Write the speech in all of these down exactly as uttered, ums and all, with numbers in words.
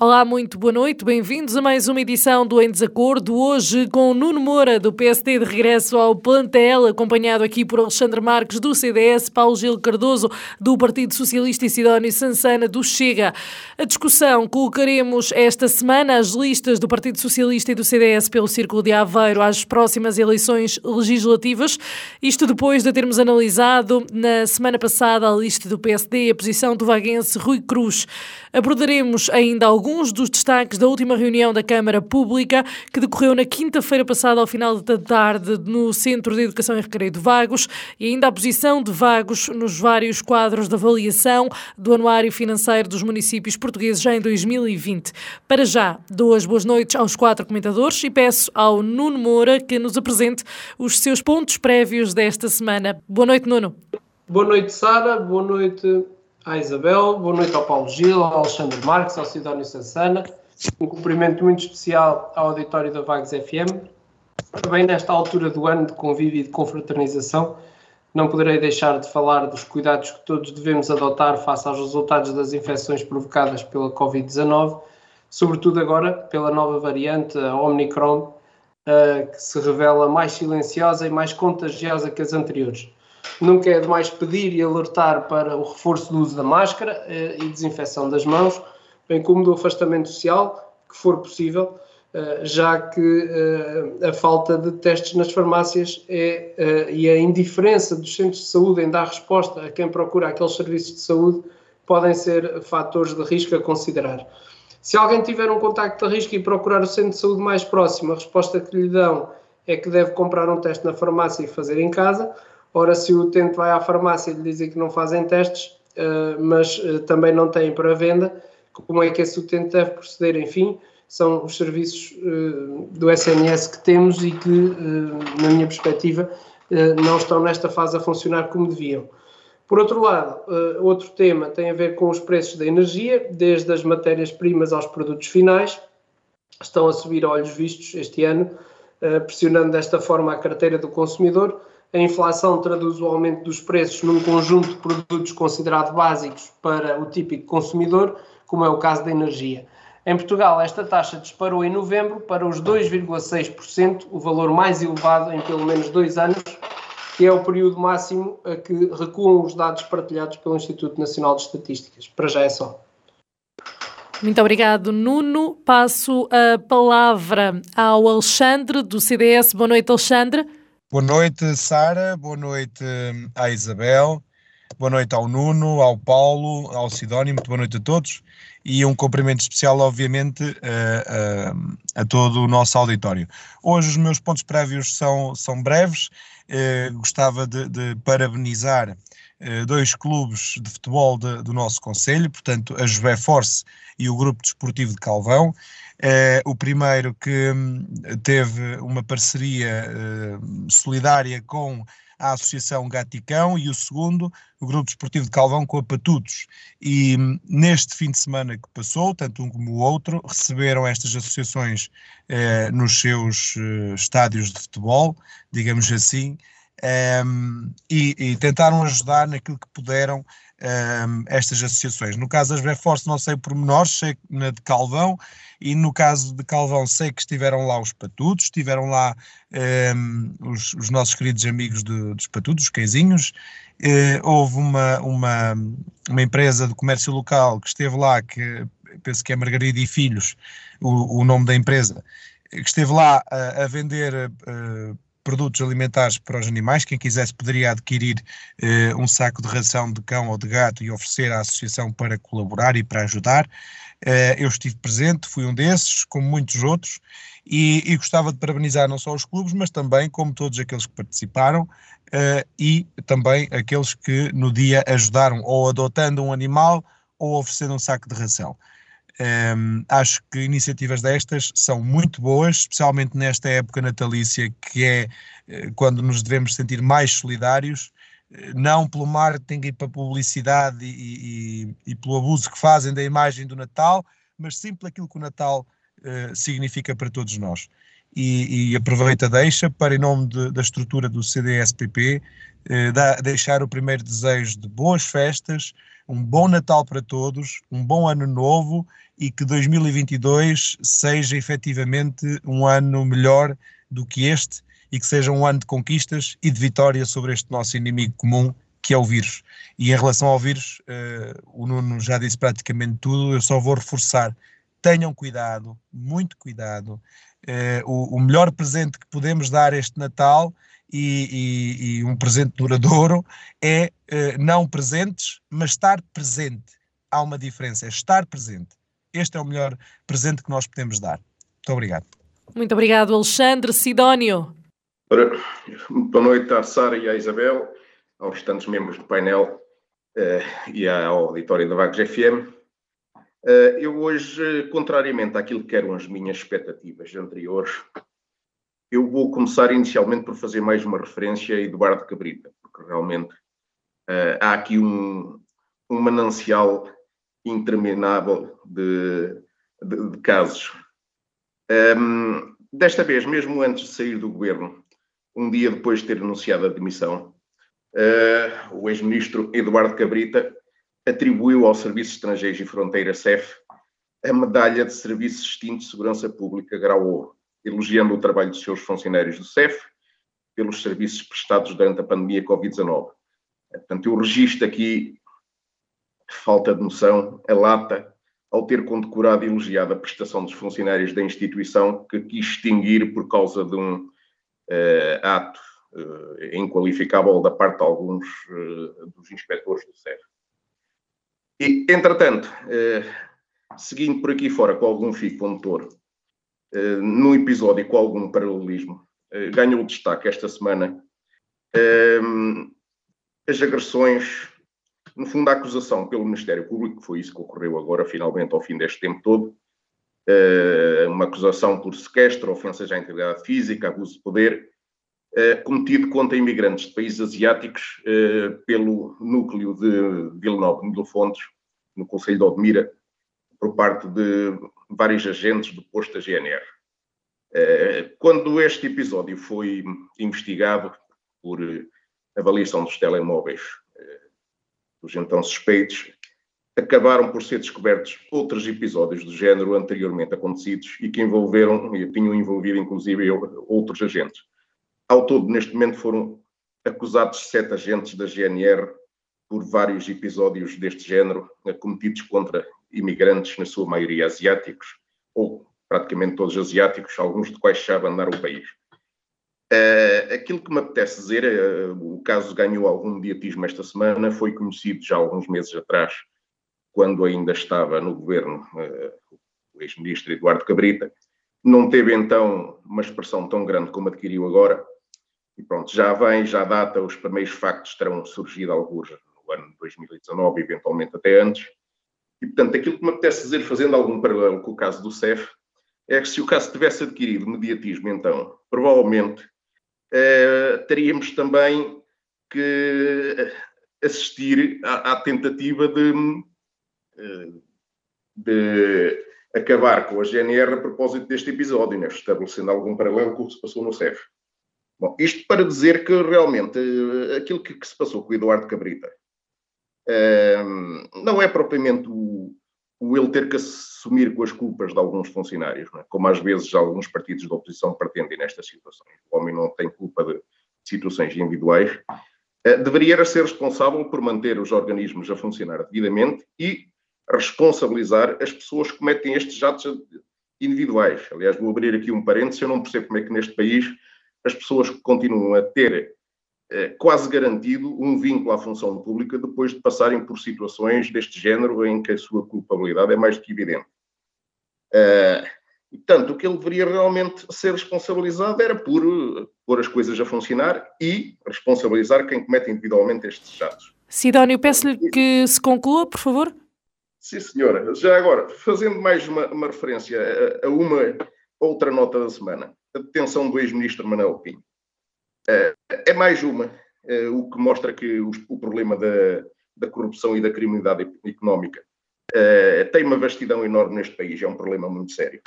Olá, muito boa noite. Bem-vindos a mais uma edição do Em Desacordo, hoje com Nuno Moura, do P S D, de regresso ao plantel, acompanhado aqui por Alexandre Marques, do C D S, Paulo Gil Cardoso, do Partido Socialista, e Sidónio Sansana, do Chega. A discussão colocaremos esta semana as listas do Partido Socialista e do C D S pelo Círculo de Aveiro às próximas eleições legislativas. Isto depois de termos analisado na semana passada a lista do P S D e a posição do vaguense Rui Cruz. Abordaremos ainda alguns Alguns dos destaques da última reunião da Câmara Pública, que decorreu na quinta-feira passada, ao final da tarde, no Centro de Educação e Recreio de Vagos, e ainda a posição de Vagos nos vários quadros de avaliação do Anuário Financeiro dos Municípios Portugueses já em dois mil e vinte. Para já, dou as boas noites aos quatro comentadores e peço ao Nuno Moura que nos apresente os seus pontos prévios desta semana. Boa noite, Nuno. Boa noite, Sara. Boa noite à Isabel, boa noite ao Paulo Gil, ao Alexandre Marques, ao Sidónio Sansana. Um cumprimento muito especial ao auditório da Vagos F M. Também nesta altura do ano de convívio e de confraternização, não poderei deixar de falar dos cuidados que todos devemos adotar face aos resultados das infecções provocadas pela covid dezenove, sobretudo agora pela nova variante, a Omicron, que se revela mais silenciosa e mais contagiosa que as anteriores. Nunca é demais pedir e alertar para o reforço do uso da máscara eh, e desinfecção das mãos, bem como do afastamento social, que for possível, eh, já que eh, a falta de testes nas farmácias é, eh, e a indiferença dos centros de saúde em dar resposta a quem procura aqueles serviços de saúde podem ser fatores de risco a considerar. Se alguém tiver um contacto de risco e procurar o centro de saúde mais próximo, a resposta que lhe dão é que deve comprar um teste na farmácia e fazer em casa. Ora, se o utente vai à farmácia e lhe dizem que não fazem testes, mas também não têm para venda, como é que esse utente deve proceder? Enfim, são os serviços do S N S que temos e que, na minha perspectiva, não estão nesta fase a funcionar como deviam. Por outro lado, outro tema tem a ver com os preços da energia, desde as matérias-primas aos produtos finais, estão a subir a olhos vistos este ano, pressionando desta forma a carteira do consumidor. A inflação traduz o aumento dos preços num conjunto de produtos considerados básicos para o típico consumidor, como é o caso da energia. Em Portugal, esta taxa disparou em novembro para os dois vírgula seis por cento, o valor mais elevado em pelo menos dois anos, que é o período máximo a que recuam os dados partilhados pelo Instituto Nacional de Estatísticas. Para já é só. Muito obrigado, Nuno. Passo a palavra ao Alexandre, do C D S. Boa noite, Alexandre. Boa noite, Sara, boa noite à Isabel, boa noite ao Nuno, ao Paulo, ao Sidónio, muito boa noite a todos e um cumprimento especial, obviamente, a, a, a todo o nosso auditório. Hoje os meus pontos prévios são, são breves. Eh, gostava de, de parabenizar eh, dois clubes de futebol de, do nosso concelho, portanto a Juve Force e o Grupo Desportivo de Calvão. É, o primeiro que teve uma parceria uh, solidária com a Associação Gaticão e o segundo, o Grupo Desportivo de Calvão, com a Patudos. E neste fim de semana que passou, tanto um como o outro, receberam estas associações uh, nos seus uh, estádios de futebol, digamos assim, um, e, e tentaram ajudar naquilo que puderam Um, estas associações. No caso das Beforce não sei pormenores, sei que na de Calvão, e no caso de Calvão sei que estiveram lá os Patudos, estiveram lá um, os, os nossos queridos amigos de, dos Patudos, os Queizinhos. Uh, houve uma, uma, uma empresa de comércio local que esteve lá, que penso que é Margarida e Filhos, o, o nome da empresa, que esteve lá a, a vender uh, produtos alimentares para os animais. Quem quisesse poderia adquirir eh, um saco de ração de cão ou de gato e oferecer à associação para colaborar e para ajudar. Eh, eu estive presente, fui um desses, como muitos outros, e, e gostava de parabenizar não só os clubes, mas também, como todos aqueles que participaram, eh, e também aqueles que no dia ajudaram ou adotando um animal ou oferecer um saco de ração. Um, acho que iniciativas destas são muito boas, especialmente nesta época natalícia, que é quando nos devemos sentir mais solidários, não pelo marketing e para publicidade e, e, e pelo abuso que fazem da imagem do Natal, mas sim por aquilo que o Natal uh, significa para todos nós. E, e aproveita, deixa, para, em nome de, da estrutura do C D S P P, eh, da, deixar o primeiro desejo de boas festas, um bom Natal para todos, um bom Ano Novo, e que dois mil e vinte e dois seja efetivamente um ano melhor do que este, e que seja um ano de conquistas e de vitória sobre este nosso inimigo comum, que é o vírus. E em relação ao vírus, eh, o Nuno já disse praticamente tudo, eu só vou reforçar: tenham cuidado, muito cuidado. Uh, o, o melhor presente que podemos dar este Natal, e, e, e um presente duradouro, é uh, não presentes, mas estar presente. Há uma diferença, é estar presente. Este é o melhor presente que nós podemos dar. Muito obrigado. Muito obrigado, Alexandre. Sidónio. Boa noite à Sara e à Isabel, aos restantes membros do painel uh, e ao auditório da Vagos F M. Uh, eu hoje, contrariamente àquilo que eram as minhas expectativas anteriores, eu vou começar inicialmente por fazer mais uma referência a Eduardo Cabrita, porque realmente uh, há aqui um, um manancial interminável de, de, de casos. Um, desta vez, mesmo antes de sair do governo, um dia depois de ter anunciado a demissão, uh, o ex-ministro Eduardo Cabrita atribuiu ao Serviço de Estrangeiros e Fronteira, S E F, a medalha de Serviço Distinto de Segurança Pública grau ouro, elogiando o trabalho dos seus funcionários do S E F pelos serviços prestados durante a pandemia Covid dezanove. Portanto, eu registro aqui falta de noção, a lata, ao ter condecorado e elogiado a prestação dos funcionários da instituição, que quis extinguir por causa de um uh, ato uh, inqualificável da parte de alguns uh, dos inspectores do S E F. E, entretanto, eh, seguindo por aqui fora com algum fio condutor, eh, num episódio com algum paralelismo, eh, ganhou destaque esta semana eh, as agressões, no fundo a acusação pelo Ministério Público, que foi isso que ocorreu agora, finalmente, ao fim deste tempo todo, eh, uma acusação por sequestro, ofensas à integridade física, abuso de poder, Uh, cometido contra imigrantes de países asiáticos uh, pelo núcleo de Vila Nova de Fontes, no Conselho de Odemira, por parte de vários agentes do posto da G N R. Uh, quando este episódio foi investigado por uh, avaliação dos telemóveis uh, dos então suspeitos, acabaram por ser descobertos outros episódios do género anteriormente acontecidos e que envolveram, e tinham envolvido inclusive outros agentes. Ao todo, neste momento, foram acusados sete agentes da G N R por vários episódios deste género, cometidos contra imigrantes, na sua maioria asiáticos, ou praticamente todos asiáticos, alguns de quais já abandonaram o país. Uh, aquilo que me apetece dizer, uh, o caso ganhou algum mediatismo esta semana, foi conhecido já há alguns meses atrás, quando ainda estava no governo uh, o ex-ministro Eduardo Cabrita. Não teve, então, uma expressão tão grande como adquiriu agora. E pronto, já vem, já data, os primeiros factos terão surgido alguns no ano de dois mil e dezanove, eventualmente até antes. E, portanto, aquilo que me apetece dizer, fazendo algum paralelo com o caso do S E F, é que se o caso tivesse adquirido mediatismo, então, provavelmente, eh, teríamos também que assistir à, à tentativa de... de acabar com a G N R a propósito deste episódio, né? Estabelecendo algum paralelo com o que se passou no S E F. Bom, isto para dizer que realmente aquilo que, que se passou com o Eduardo Cabrita um, não é propriamente o, o ele ter que assumir com as culpas de alguns funcionários, né? Como às vezes alguns partidos da oposição pretendem nestas situações. O homem não tem culpa de situações individuais. Uh, deveria ser responsável por manter os organismos a funcionar devidamente e responsabilizar as pessoas que cometem estes atos individuais. Aliás, vou abrir aqui um parênteses, eu não percebo como é que neste país as pessoas continuam a ter eh, quase garantido um vínculo à função pública depois de passarem por situações deste género em que a sua culpabilidade é mais do que evidente. Uh, portanto, o que ele deveria realmente ser responsabilizado era por uh, pôr as coisas a funcionar e responsabilizar quem comete individualmente estes atos. Sidónio, peço-lhe que se conclua, por favor. Sim, senhora. Já agora, fazendo mais uma, uma referência a, a uma outra nota da semana, a detenção do ex-ministro Manuel Pinho. É, é mais uma, é, o que mostra que o, o problema da, da corrupção e da criminalidade económica é, tem uma vastidão enorme neste país, é um problema muito sério.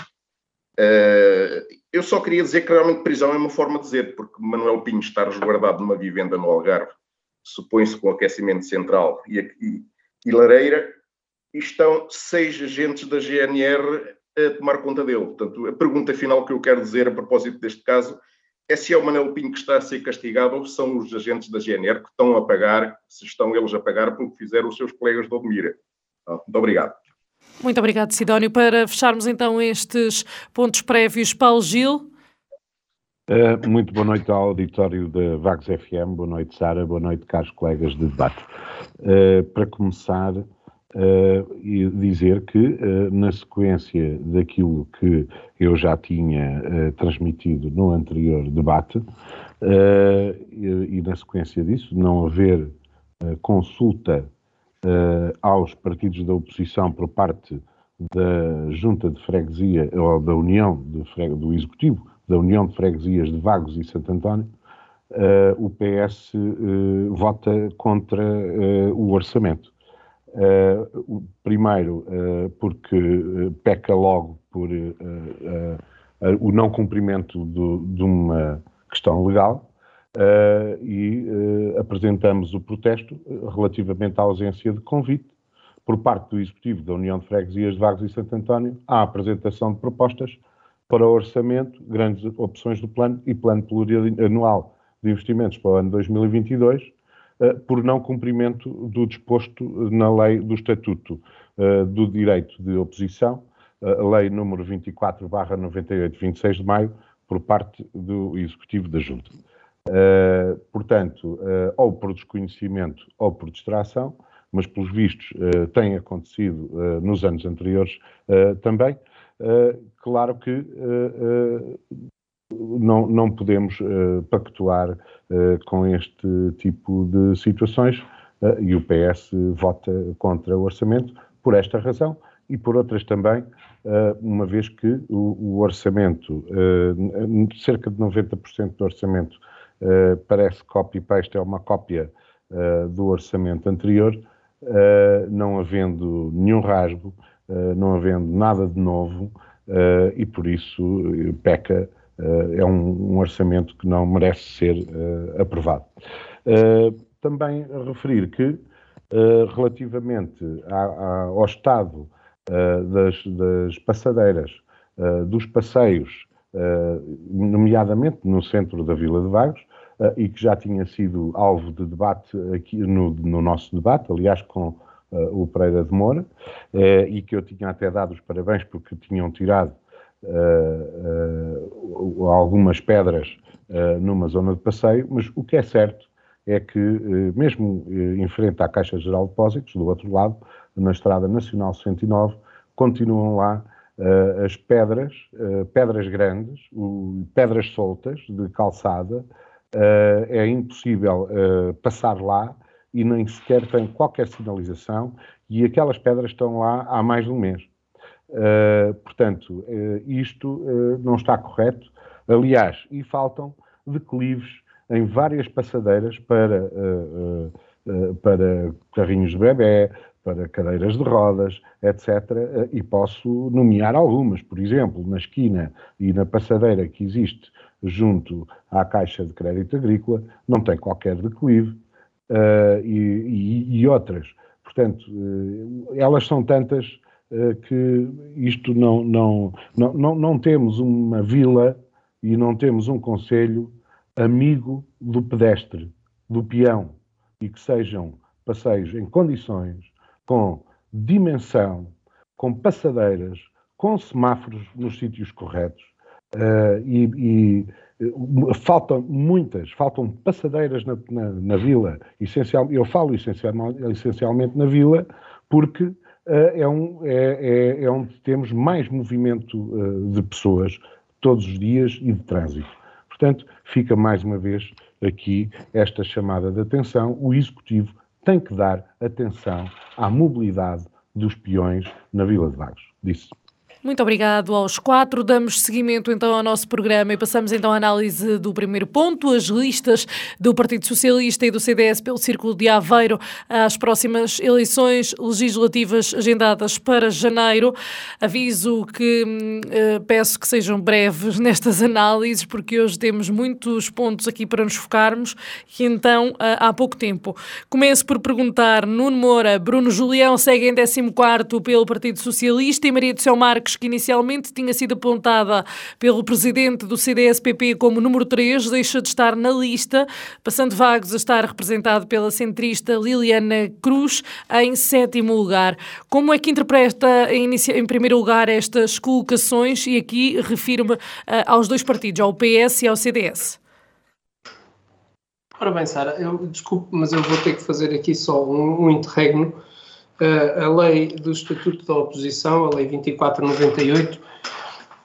É, eu só queria dizer que realmente prisão é uma forma de dizer, porque Manuel Pinho está resguardado numa vivenda no Algarve, supõe-se com aquecimento central e, e, e lareira, e estão seis agentes da G N R a tomar conta dele. Portanto, a pergunta final que eu quero dizer a propósito deste caso é se é o Manuel Pinho que está a ser castigado ou são os agentes da G N R que estão a pagar, se estão eles a pagar pelo que fizeram os seus colegas de Odemira. Muito obrigado. Muito obrigado, Sidónio. Para fecharmos então estes pontos prévios, Paulo Gil. Uh, muito boa noite ao auditório da Vagos F M, boa noite Sara, boa noite caros colegas de debate. Uh, para começar, e uh, dizer que, uh, na sequência daquilo que eu já tinha uh, transmitido no anterior debate, uh, e, e na sequência disso, não haver uh, consulta uh, aos partidos da oposição por parte da Junta de Freguesia, ou da União de Fregu- do Executivo, da União de Freguesias de Vagos e Santo António, uh, o P S uh, vota contra uh, o orçamento. Uh, primeiro, uh, porque peca logo por uh, uh, uh, o não cumprimento do, de uma questão legal uh, e uh, apresentamos o protesto relativamente à ausência de convite por parte do Executivo da União de Freguesias de Vagos e Santo António à apresentação de propostas para o orçamento, grandes opções do plano e plano plurianual de investimentos para o ano dois mil e vinte e dois, por não cumprimento do disposto na lei do Estatuto uh, do Direito de Oposição, uh, lei número vinte e quatro barra noventa e oito, vinte e seis de maio, por parte do Executivo da Junta. Uh, portanto, uh, ou por desconhecimento ou por distração, mas pelos vistos uh, tem acontecido uh, nos anos anteriores uh, também, uh, claro que uh, uh, Não, não podemos uh, pactuar uh, com este tipo de situações uh, e o P S vota contra o orçamento por esta razão e por outras também, uh, uma vez que o, o orçamento, uh, cerca de noventa por cento do orçamento uh, parece copy-paste, é uma cópia uh, do orçamento anterior, uh, não havendo nenhum rasgo, uh, não havendo nada de novo uh, e por isso peca. Uh, é um, um orçamento que não merece ser uh, aprovado. Uh, também referir que, uh, relativamente a, a, ao estado uh, das, das passadeiras, uh, dos passeios, uh, nomeadamente no centro da Vila de Vagos, uh, e que já tinha sido alvo de debate aqui no, no nosso debate, aliás, com uh, o Pereira de Moura, uh, e que eu tinha até dado os parabéns porque tinham tirado Uh, uh, algumas pedras uh, numa zona de passeio, mas o que é certo é que, uh, mesmo uh, em frente à Caixa Geral de Depósitos, do outro lado, na Estrada Nacional cento e nove, continuam lá uh, as pedras, uh, pedras grandes, uh, pedras soltas de calçada, uh, é impossível uh, passar lá e nem sequer tem qualquer sinalização e aquelas pedras estão lá há mais de um mês. Uh, portanto, uh, isto uh, não está correto, aliás, e faltam declives em várias passadeiras para, uh, uh, uh, para carrinhos de bebé, para cadeiras de rodas, etcétera, uh, e posso nomear algumas, por exemplo, na esquina e na passadeira que existe junto à Caixa de Crédito Agrícola, não tem qualquer declive, uh, e, e, e outras. Portanto, uh, elas são tantas que isto não, não, não, não, não temos uma vila e não temos um concelho amigo do pedestre, do peão, e que sejam passeios em condições, com dimensão, com passadeiras, com semáforos nos sítios corretos, uh, e, e faltam muitas, faltam passadeiras na, na, na vila, essencial, eu falo essencialmente, essencialmente na vila, porque É um, é, é, é onde temos mais movimento uh, de pessoas todos os dias e de trânsito. Portanto, fica mais uma vez aqui esta chamada de atenção. O Executivo tem que dar atenção à mobilidade dos peões na Vila de Vagos. Disse. Muito obrigado aos quatro. Damos seguimento então ao nosso programa e passamos então à análise do primeiro ponto, as listas do Partido Socialista e do C D S pelo Círculo de Aveiro às próximas eleições legislativas agendadas para janeiro. Aviso que eh, peço que sejam breves nestas análises, porque hoje temos muitos pontos aqui para nos focarmos e então há pouco tempo. Começo por perguntar, Nuno Moura, Bruno Julião segue em décimo quarto pelo Partido Socialista e Maria do Céu Marques, que inicialmente tinha sido apontada pelo presidente do C D S P P como número três, deixa de estar na lista, passando Vagos a estar representado pela centrista Liliana Cruz em sétimo lugar. Como é que interpreta em, em primeiro lugar estas colocações? E aqui refiro-me uh, aos dois partidos, ao P S e ao C D S. Ora bem, Sara, eu desculpe, mas eu vou ter que fazer aqui só um, um interregno. A lei do Estatuto da Oposição, a lei vinte e quatro noventa e oito,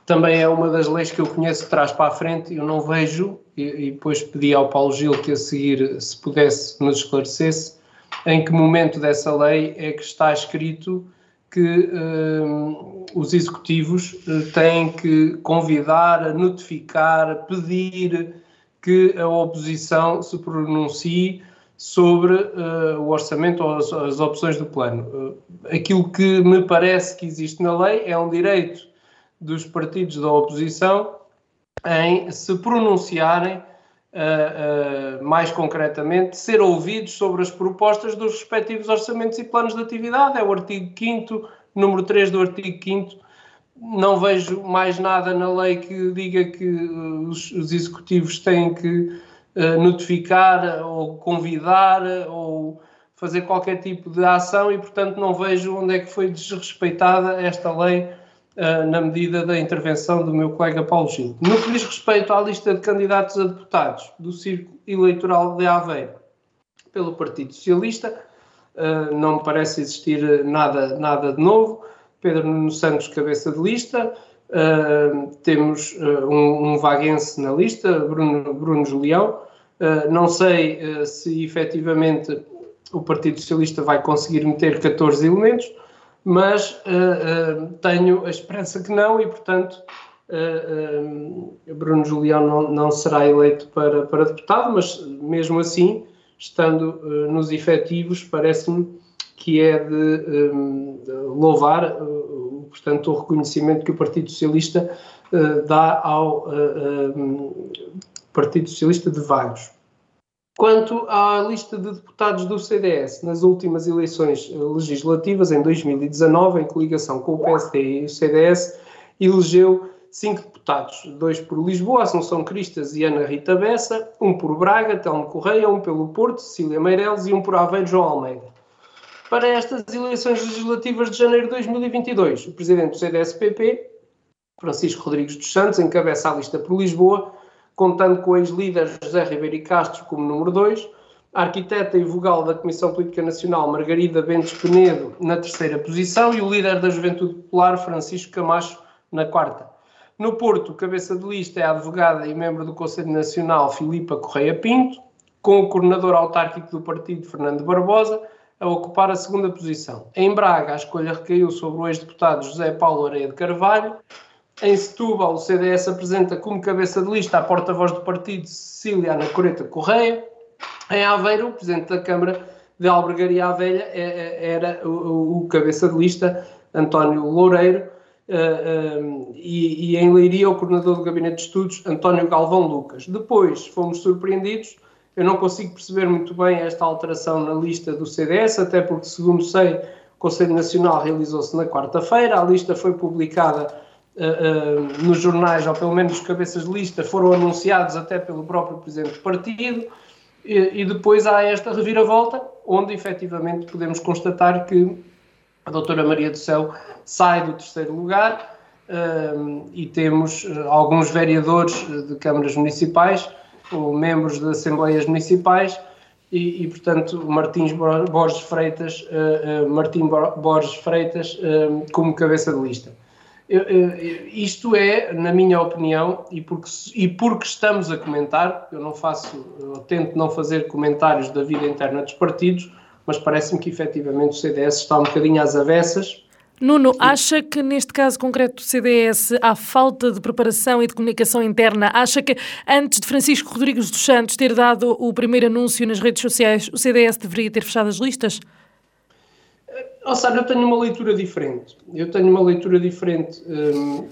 também é uma das leis que eu conheço de trás para a frente, eu não vejo, e, e depois pedi ao Paulo Gil que a seguir, se pudesse, nos esclarecesse, em que momento dessa lei é que está escrito que eh, os executivos têm que convidar, notificar, pedir que a oposição se pronuncie sobre uh, o orçamento ou as, as opções do plano. Uh, aquilo que me parece que existe na lei é um direito dos partidos da oposição em se pronunciarem uh, uh, mais concretamente, ser ouvidos sobre as propostas dos respectivos orçamentos e planos de atividade. É o artigo quinto, número três do artigo quinto. Não vejo mais nada na lei que diga que os, os executivos têm que notificar ou convidar ou fazer qualquer tipo de ação e, portanto, não vejo onde é que foi desrespeitada esta lei uh, na medida da intervenção do meu colega Paulo Gil. No que diz respeito à lista de candidatos a deputados do Círculo Eleitoral de Aveiro pelo Partido Socialista, uh, não me parece existir nada, nada de novo. Pedro Nuno Santos, cabeça de lista. Uh, temos uh, um, um vaguense na lista, Bruno, Bruno Julião. Uh, não sei uh, se efetivamente o Partido Socialista vai conseguir meter catorze elementos, mas uh, uh, tenho a esperança que não e, portanto, uh, uh, Bruno Julião não, não será eleito para, para deputado, mas mesmo assim, estando uh, nos efetivos, parece-me que é de, um, de louvar uh, portanto, o reconhecimento que o Partido Socialista uh, dá ao uh, um, Partido Socialista de Vagos. Quanto à lista de deputados do C D S, nas últimas eleições legislativas, em dois mil e dezanove, em coligação com o P S D e o C D S, elegeu cinco deputados, dois por Lisboa, Assunção Cristas e Ana Rita Bessa, um por Braga, Telmo Correia, um pelo Porto, Cecília Meireles e um por Aveiro, João Almeida. Para estas eleições legislativas de janeiro de dois mil e vinte e dois, o presidente do C D S P P, Francisco Rodrigues dos Santos, encabeça a lista por Lisboa, contando com o ex-líder José Ribeiro e Castro como número dois, a arquiteta e vogal da Comissão Política Nacional, Margarida Bentes Penedo, na terceira posição, e o líder da Juventude Popular, Francisco Camacho, na quarta. No Porto, cabeça de lista é a advogada e membro do Conselho Nacional, Filipa Correia Pinto, com o coordenador autárquico do partido, Fernando Barbosa, a ocupar a segunda posição. Em Braga, a escolha recaiu sobre o ex-deputado José Paulo Areia de Carvalho. Em Setúbal, o C D S apresenta como cabeça de lista a porta-voz do partido, Cecília Ana Coreta Correia. Em Aveiro, o presidente da Câmara de Albergaria à Velha era o cabeça de lista, António Loureiro, e em Leiria, o coordenador do Gabinete de Estudos, António Galvão Lucas. Depois, fomos surpreendidos. Eu não consigo perceber muito bem esta alteração na lista do C D S, até porque, segundo sei, o Conselho Nacional realizou-se na quarta-feira, a lista foi publicada uh, uh, nos jornais, ou pelo menos os cabeças de lista foram anunciados até pelo próprio presidente do partido, e, e depois há esta reviravolta, onde efetivamente podemos constatar que a doutora Maria do Céu sai do terceiro lugar uh, e temos uh, alguns vereadores de câmaras municipais, ou membros de Assembleias Municipais e, e portanto, Martim Borges Freitas, uh, uh, Martim Borges Freitas uh, como cabeça de lista. Eu, eu, isto é, na minha opinião, e porque, e porque estamos a comentar, eu não faço, eu tento não fazer comentários da vida interna dos partidos, mas parece-me que efetivamente o C D S está um bocadinho às avessas. Nuno, acha que neste caso concreto do C D S há falta de preparação e de comunicação interna? Acha que antes de Francisco Rodrigues dos Santos ter dado o primeiro anúncio nas redes sociais, o C D S deveria ter fechado as listas? Oh, Sara, eu tenho uma leitura diferente. Eu tenho uma leitura diferente. Hum,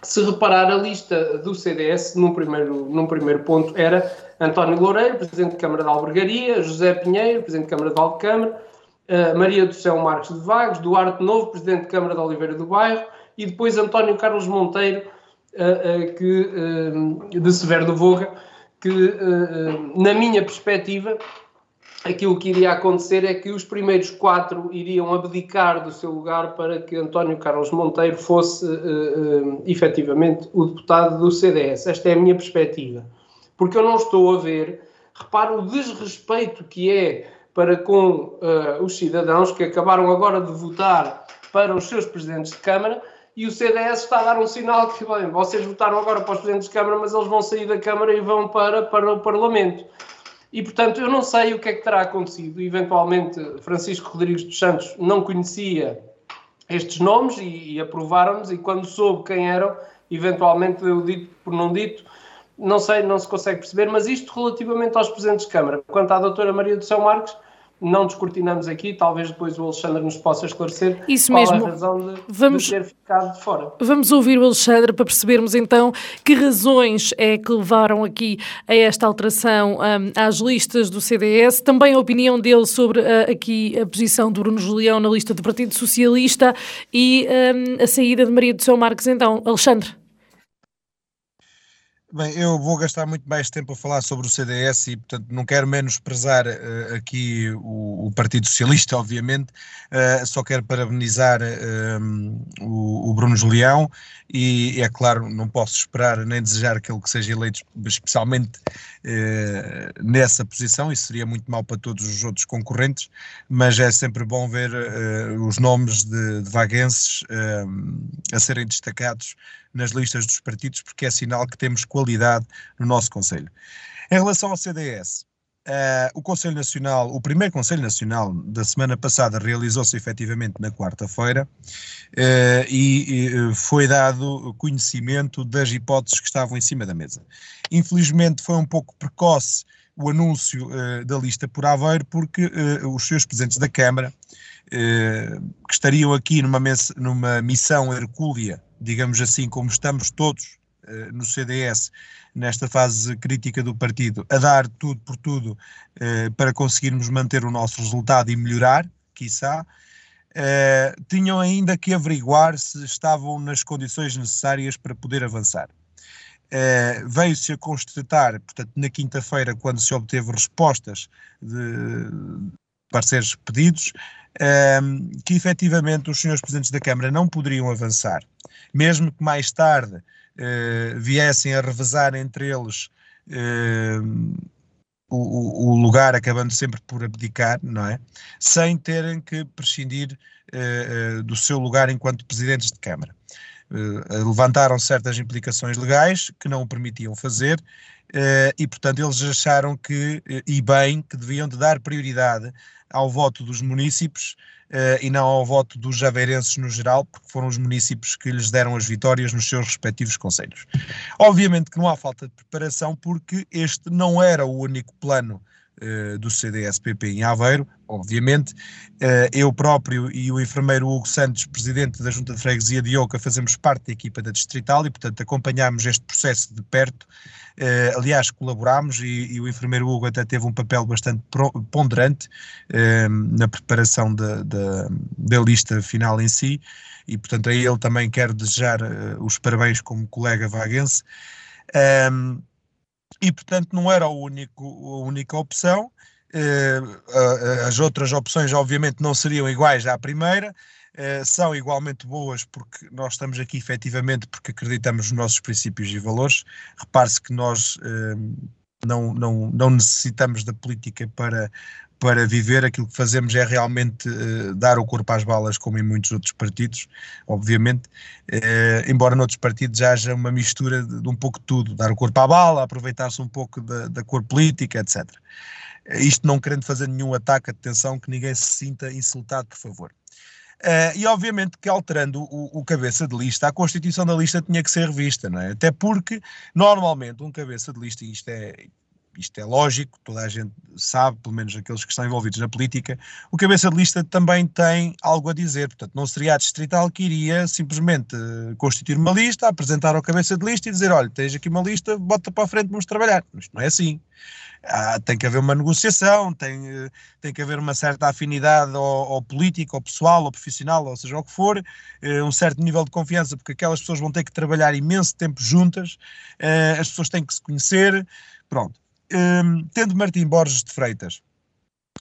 se reparar, a lista do C D S, num primeiro, num primeiro ponto, era António Loureiro, Presidente de Câmara de Albergaria, José Pinheiro, Presidente de Câmara de Valdecâmara, Uh, Maria do Céu Marques de Vagos, Duarte Novo, Presidente de Câmara de Oliveira do Bairro, e depois António Carlos Monteiro, uh, uh, que, uh, de Severo do Voga, que, uh, uh, na minha perspectiva, aquilo que iria acontecer é que os primeiros quatro iriam abdicar do seu lugar para que António Carlos Monteiro fosse, uh, uh, efetivamente, o deputado do C D S. Esta é a minha perspectiva. Porque eu não estou a ver, repara o desrespeito que é para com uh, os cidadãos que acabaram agora de votar para os seus presidentes de Câmara, e o C D S está a dar um sinal que, bem, vocês votaram agora para os presidentes de Câmara, mas eles vão sair da Câmara e vão para, para o Parlamento. E, portanto, eu não sei o que é que terá acontecido. Eventualmente, Francisco Rodrigues dos Santos não conhecia estes nomes e, e aprovaram-nos, e quando soube quem eram, eventualmente deu dito por não dito. Não sei, não se consegue perceber, mas isto relativamente aos presidentes de Câmara. Quanto à doutora Maria do Céu Marques, não descortinamos aqui, talvez depois o Alexandre nos possa esclarecer isso mesmo. Qual a razão de, vamos, de ter ficado de fora. Vamos ouvir o Alexandre para percebermos então que razões é que levaram aqui a esta alteração um, às listas do C D S, também a opinião dele sobre uh, aqui a posição do Bruno Julião na lista do Partido Socialista e um, a saída de Maria do Céu Marques então. Alexandre. Bem, eu vou gastar muito mais tempo a falar sobre o C D S e, portanto, não quero menosprezar uh, aqui o, o Partido Socialista, obviamente, uh, só quero parabenizar um, o, o Bruno Julião e, é claro, não posso esperar nem desejar que ele que seja eleito especialmente uh, nessa posição, isso seria muito mau para todos os outros concorrentes, mas é sempre bom ver uh, os nomes de, de vaguenses uh, a serem destacados nas listas dos partidos, porque é sinal que temos qualidade no nosso Conselho. Em relação ao C D S, uh, o Conselho Nacional, o primeiro Conselho Nacional da semana passada realizou-se efetivamente na quarta-feira uh, e, e foi dado conhecimento das hipóteses que estavam em cima da mesa. Infelizmente foi um pouco precoce o anúncio uh, da lista por Aveiro, porque uh, os seus presidentes da Câmara, uh, que estariam aqui numa, mens- numa missão hercúlea, digamos assim, como estamos todos uh, no C D S, nesta fase crítica do partido, a dar tudo por tudo uh, para conseguirmos manter o nosso resultado e melhorar, quiçá, uh, tinham ainda que averiguar se estavam nas condições necessárias para poder avançar. Uh, veio-se a constatar, portanto, na quinta-feira, quando se obteve respostas de pareceres pedidos, uh, que efetivamente os senhores presidentes da Câmara não poderiam avançar, mesmo que mais tarde uh, viessem a revezar entre eles uh, o, o lugar, acabando sempre por abdicar, não é? Sem terem que prescindir uh, uh, do seu lugar enquanto presidentes de Câmara. Uh, levantaram certas implicações legais que não o permitiam fazer uh, e, portanto, eles acharam que, uh, e bem, que deviam de dar prioridade ao voto dos munícipes uh, e não ao voto dos aveirenses no geral, porque foram os munícipes que lhes deram as vitórias nos seus respectivos concelhos. Obviamente que não há falta de preparação, porque este não era o único plano do C D S P P em Aveiro, obviamente. Eu próprio e o enfermeiro Hugo Santos, presidente da Junta de Freguesia de Oca, fazemos parte da equipa da Distrital e, portanto, acompanhámos este processo de perto. Aliás, colaborámos e, e o enfermeiro Hugo até teve um papel bastante ponderante na preparação da, da, da lista final em si e, portanto, a ele também quero desejar os parabéns como colega vaguense. E, portanto, não era a única, a única opção, as outras opções obviamente não seriam iguais à primeira, são igualmente boas porque nós estamos aqui efetivamente porque acreditamos nos nossos princípios e valores. Repare-se que nós não, não, não necessitamos da política para, para viver. Aquilo que fazemos é realmente uh, dar o corpo às balas, como em muitos outros partidos, obviamente, uh, embora noutros partidos haja uma mistura de, de um pouco de tudo, dar o corpo à bala, aproveitar-se um pouco da, da cor política, etcétera. Isto não querendo fazer nenhum ataque, atenção, que ninguém se sinta insultado, por favor. Uh, e obviamente que alterando o, o cabeça de lista, a constituição da lista tinha que ser revista, não é? Até porque normalmente um cabeça de lista, e isto é, isto é lógico, toda a gente sabe, pelo menos aqueles que estão envolvidos na política, o cabeça de lista também tem algo a dizer, portanto não seria a distrital que iria simplesmente constituir uma lista, apresentar ao cabeça de lista e dizer, olha, tens aqui uma lista, bota para a frente, vamos trabalhar. Isto não é assim. Ah, tem que haver uma negociação, tem, tem que haver uma certa afinidade ao, ao político, ao pessoal, ao profissional, ou seja, ao que for, eh, um certo nível de confiança, porque aquelas pessoas vão ter que trabalhar imenso tempo juntas, eh, as pessoas têm que se conhecer, pronto. Eh, tendo Martim Borges de Freitas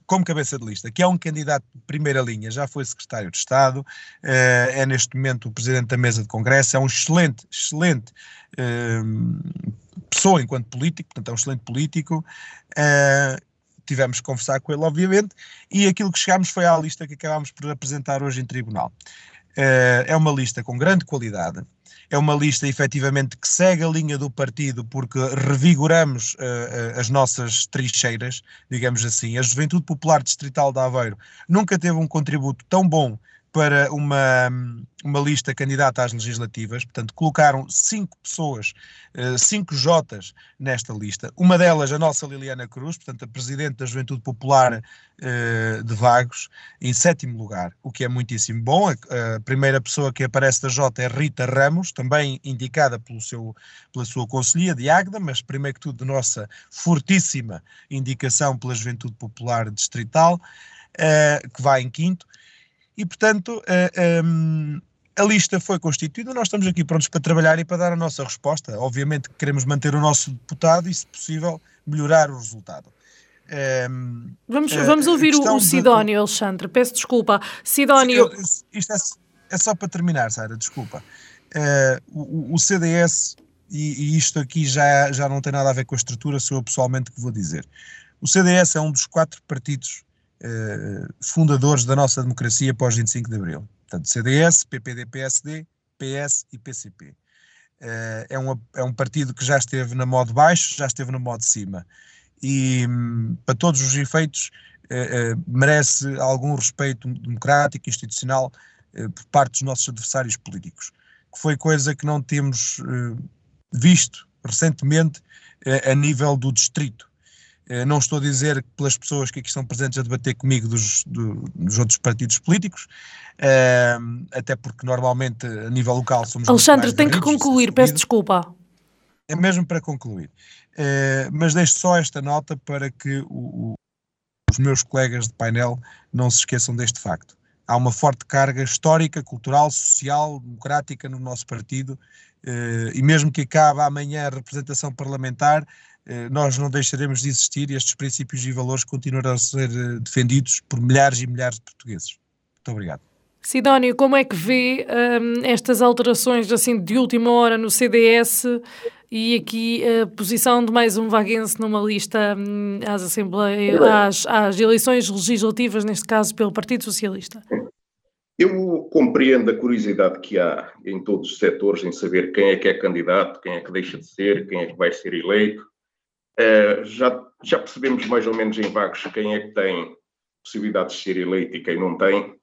como cabeça de lista, que é um candidato de primeira linha, já foi secretário de Estado, eh, é neste momento o presidente da mesa de congresso, é um excelente, excelente eh, pessoa enquanto político, portanto é um excelente político, uh, tivemos que conversar com ele, obviamente, e aquilo que chegámos foi à lista que acabámos por apresentar hoje em tribunal. Uh, é uma lista com grande qualidade, é uma lista efetivamente que segue a linha do partido, porque revigoramos uh, as nossas trincheiras, digamos assim. A Juventude Popular Distrital de Aveiro nunca teve um contributo tão bom para uma, uma lista candidata às legislativas, portanto colocaram cinco pessoas, cinco jotas nesta lista, uma delas a nossa Liliana Cruz, portanto a Presidente da Juventude Popular de Vagos, em sétimo lugar, o que é muitíssimo bom. A primeira pessoa que aparece da jota é Rita Ramos, também indicada pelo seu, pela sua conselhia de Águeda, mas primeiro que tudo de nossa fortíssima indicação pela Juventude Popular Distrital, que vai em quinto. E, portanto, a, a, a lista foi constituída, nós estamos aqui prontos para trabalhar e para dar a nossa resposta. Obviamente que queremos manter o nosso deputado e, se possível, melhorar o resultado. Um, vamos, vamos ouvir o, o Sidónio, de... Alexandre, peço desculpa. Sidónio... Isto é, é só para terminar, Sara, desculpa. Uh, o, o C D S, e, e isto aqui já, já não tem nada a ver com a estrutura, sou eu pessoalmente que vou dizer. O C D S é um dos quatro partidos Uh, fundadores da nossa democracia pós vinte e cinco de Abril. Portanto, C D S, P P D, P S D, P S e P C P. Uh, é, um, é um partido que já esteve na modo baixo, já esteve na modo de cima. E, um, para todos os efeitos, uh, uh, merece algum respeito democrático, institucional, uh, por parte dos nossos adversários políticos. Que foi coisa que não temos uh, visto recentemente uh, a nível do distrito. Não estou a dizer que pelas pessoas que aqui estão presentes a debater comigo dos, dos outros partidos políticos, até porque normalmente a nível local somos... Alexandre, tem que concluir, peço desculpa. É mesmo para concluir. Mas deixo só esta nota para que o, os meus colegas de painel não se esqueçam deste facto. Há uma forte carga histórica, cultural, social, democrática no nosso partido, e mesmo que acabe amanhã a representação parlamentar, nós não deixaremos de existir e estes princípios e valores continuarão a ser defendidos por milhares e milhares de portugueses. Muito obrigado. Sidónio, como é que vê hum, estas alterações assim, de última hora no C D S e aqui a posição de mais um vaguense numa lista hum, às, assembleias, às, às eleições legislativas, neste caso pelo Partido Socialista? Eu compreendo a curiosidade que há em todos os setores em saber quem é que é candidato, quem é que deixa de ser, quem é que vai ser eleito. Uh, já, já percebemos mais ou menos em Vagos quem é que tem possibilidade de ser eleito e quem não tem.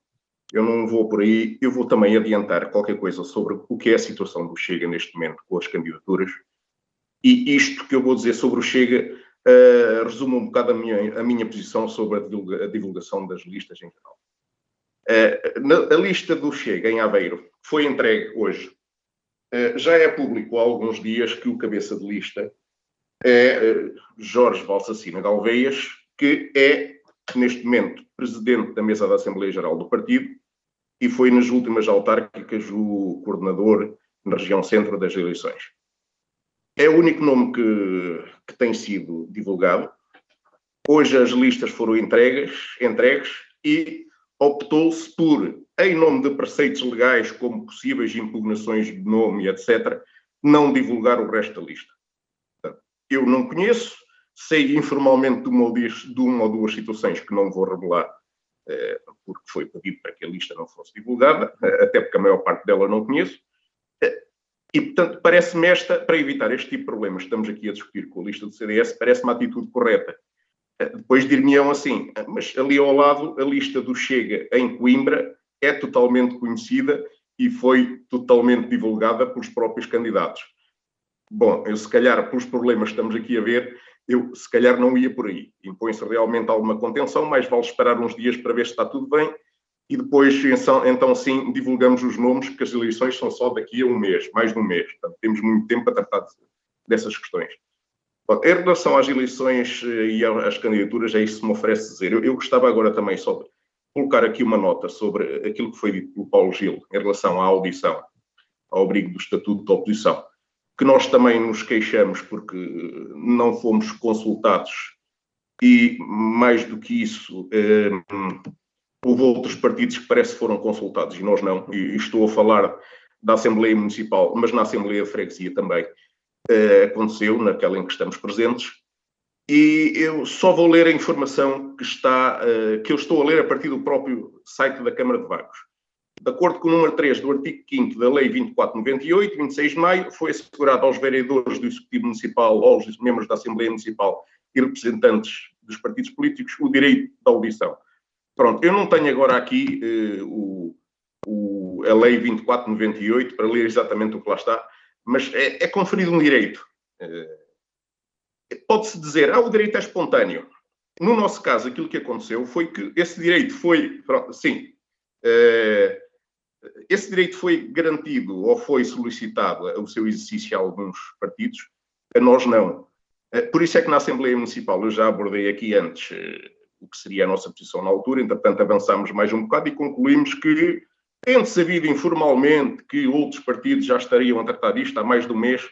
Eu não vou por aí, eu vou também adiantar qualquer coisa sobre o que é a situação do Chega neste momento com as candidaturas. E isto que eu vou dizer sobre o Chega uh, resume um bocado a minha, a minha posição sobre a divulgação das listas em geral. Uh, na, a lista do Chega em Aveiro foi entregue hoje. Uh, já é público há alguns dias que o cabeça de lista é Jorge Valsacina Galveias, que é, neste momento, presidente da mesa da Assembleia Geral do Partido e foi nas últimas autárquicas o coordenador na região centro das eleições. É o único nome que, que tem sido divulgado. Hoje as listas foram entregues, entregues e optou-se por, em nome de preceitos legais, como possíveis impugnações de nome, etcétera, não divulgar o resto da lista. Eu não conheço, Sei informalmente de uma ou duas, de uma ou duas situações que não vou revelar, porque foi pedido para que a lista não fosse divulgada, até porque a maior parte dela eu não conheço. E, portanto, parece-me esta, para evitar este tipo de problemas que estamos aqui a discutir com a lista do C D S, parece-me a atitude correta. Depois dir-me-ão assim, mas ali ao lado a lista do Chega em Coimbra é totalmente conhecida e foi totalmente divulgada pelos próprios candidatos. Bom, eu se calhar, pelos problemas que estamos aqui a ver, eu se calhar não ia por aí. Impõe-se realmente alguma contenção, mais vale esperar uns dias para ver se está tudo bem e depois, então sim, divulgamos os nomes, que as eleições são só daqui a um mês, mais de um mês. Portanto, temos muito tempo para tratar dessas questões. Bom, em relação às eleições e às candidaturas, é isso que me oferece dizer. Eu, eu gostava agora também só de colocar aqui uma nota sobre aquilo que foi dito pelo Paulo Gil em relação à audição, ao abrigo do Estatuto da Oposição, que nós também nos queixamos porque não fomos consultados e, mais do que isso, eh, houve outros partidos que parece que foram consultados e nós não. E estou a falar da Assembleia Municipal, mas na Assembleia de Freguesia também. Uh, aconteceu, naquela em que estamos presentes, e eu só vou ler a informação que está, uh, que eu estou a ler a partir do próprio site da Câmara de Vagos. De acordo com o número três do artigo quinto da Lei vinte e quatro noventa e oito, vinte e seis de maio, foi assegurado aos vereadores do Executivo Municipal, aos membros da Assembleia Municipal e representantes dos partidos políticos, o direito da audição. Pronto, eu não tenho agora aqui uh, o, o, a Lei vinte e quatro noventa e oito para ler exatamente o que lá está, mas é, é conferido um direito. Pode-se dizer, ah, o direito é espontâneo. No nosso caso, aquilo que aconteceu foi que esse direito foi, sim, esse direito foi garantido ou foi solicitado o seu exercício a alguns partidos, a nós não. Por isso é que na Assembleia Municipal eu já abordei aqui antes o que seria a nossa posição na altura, entretanto avançámos mais um bocado e concluímos que, tendo sabido informalmente que outros partidos já estariam a tratar disto há mais de um mês,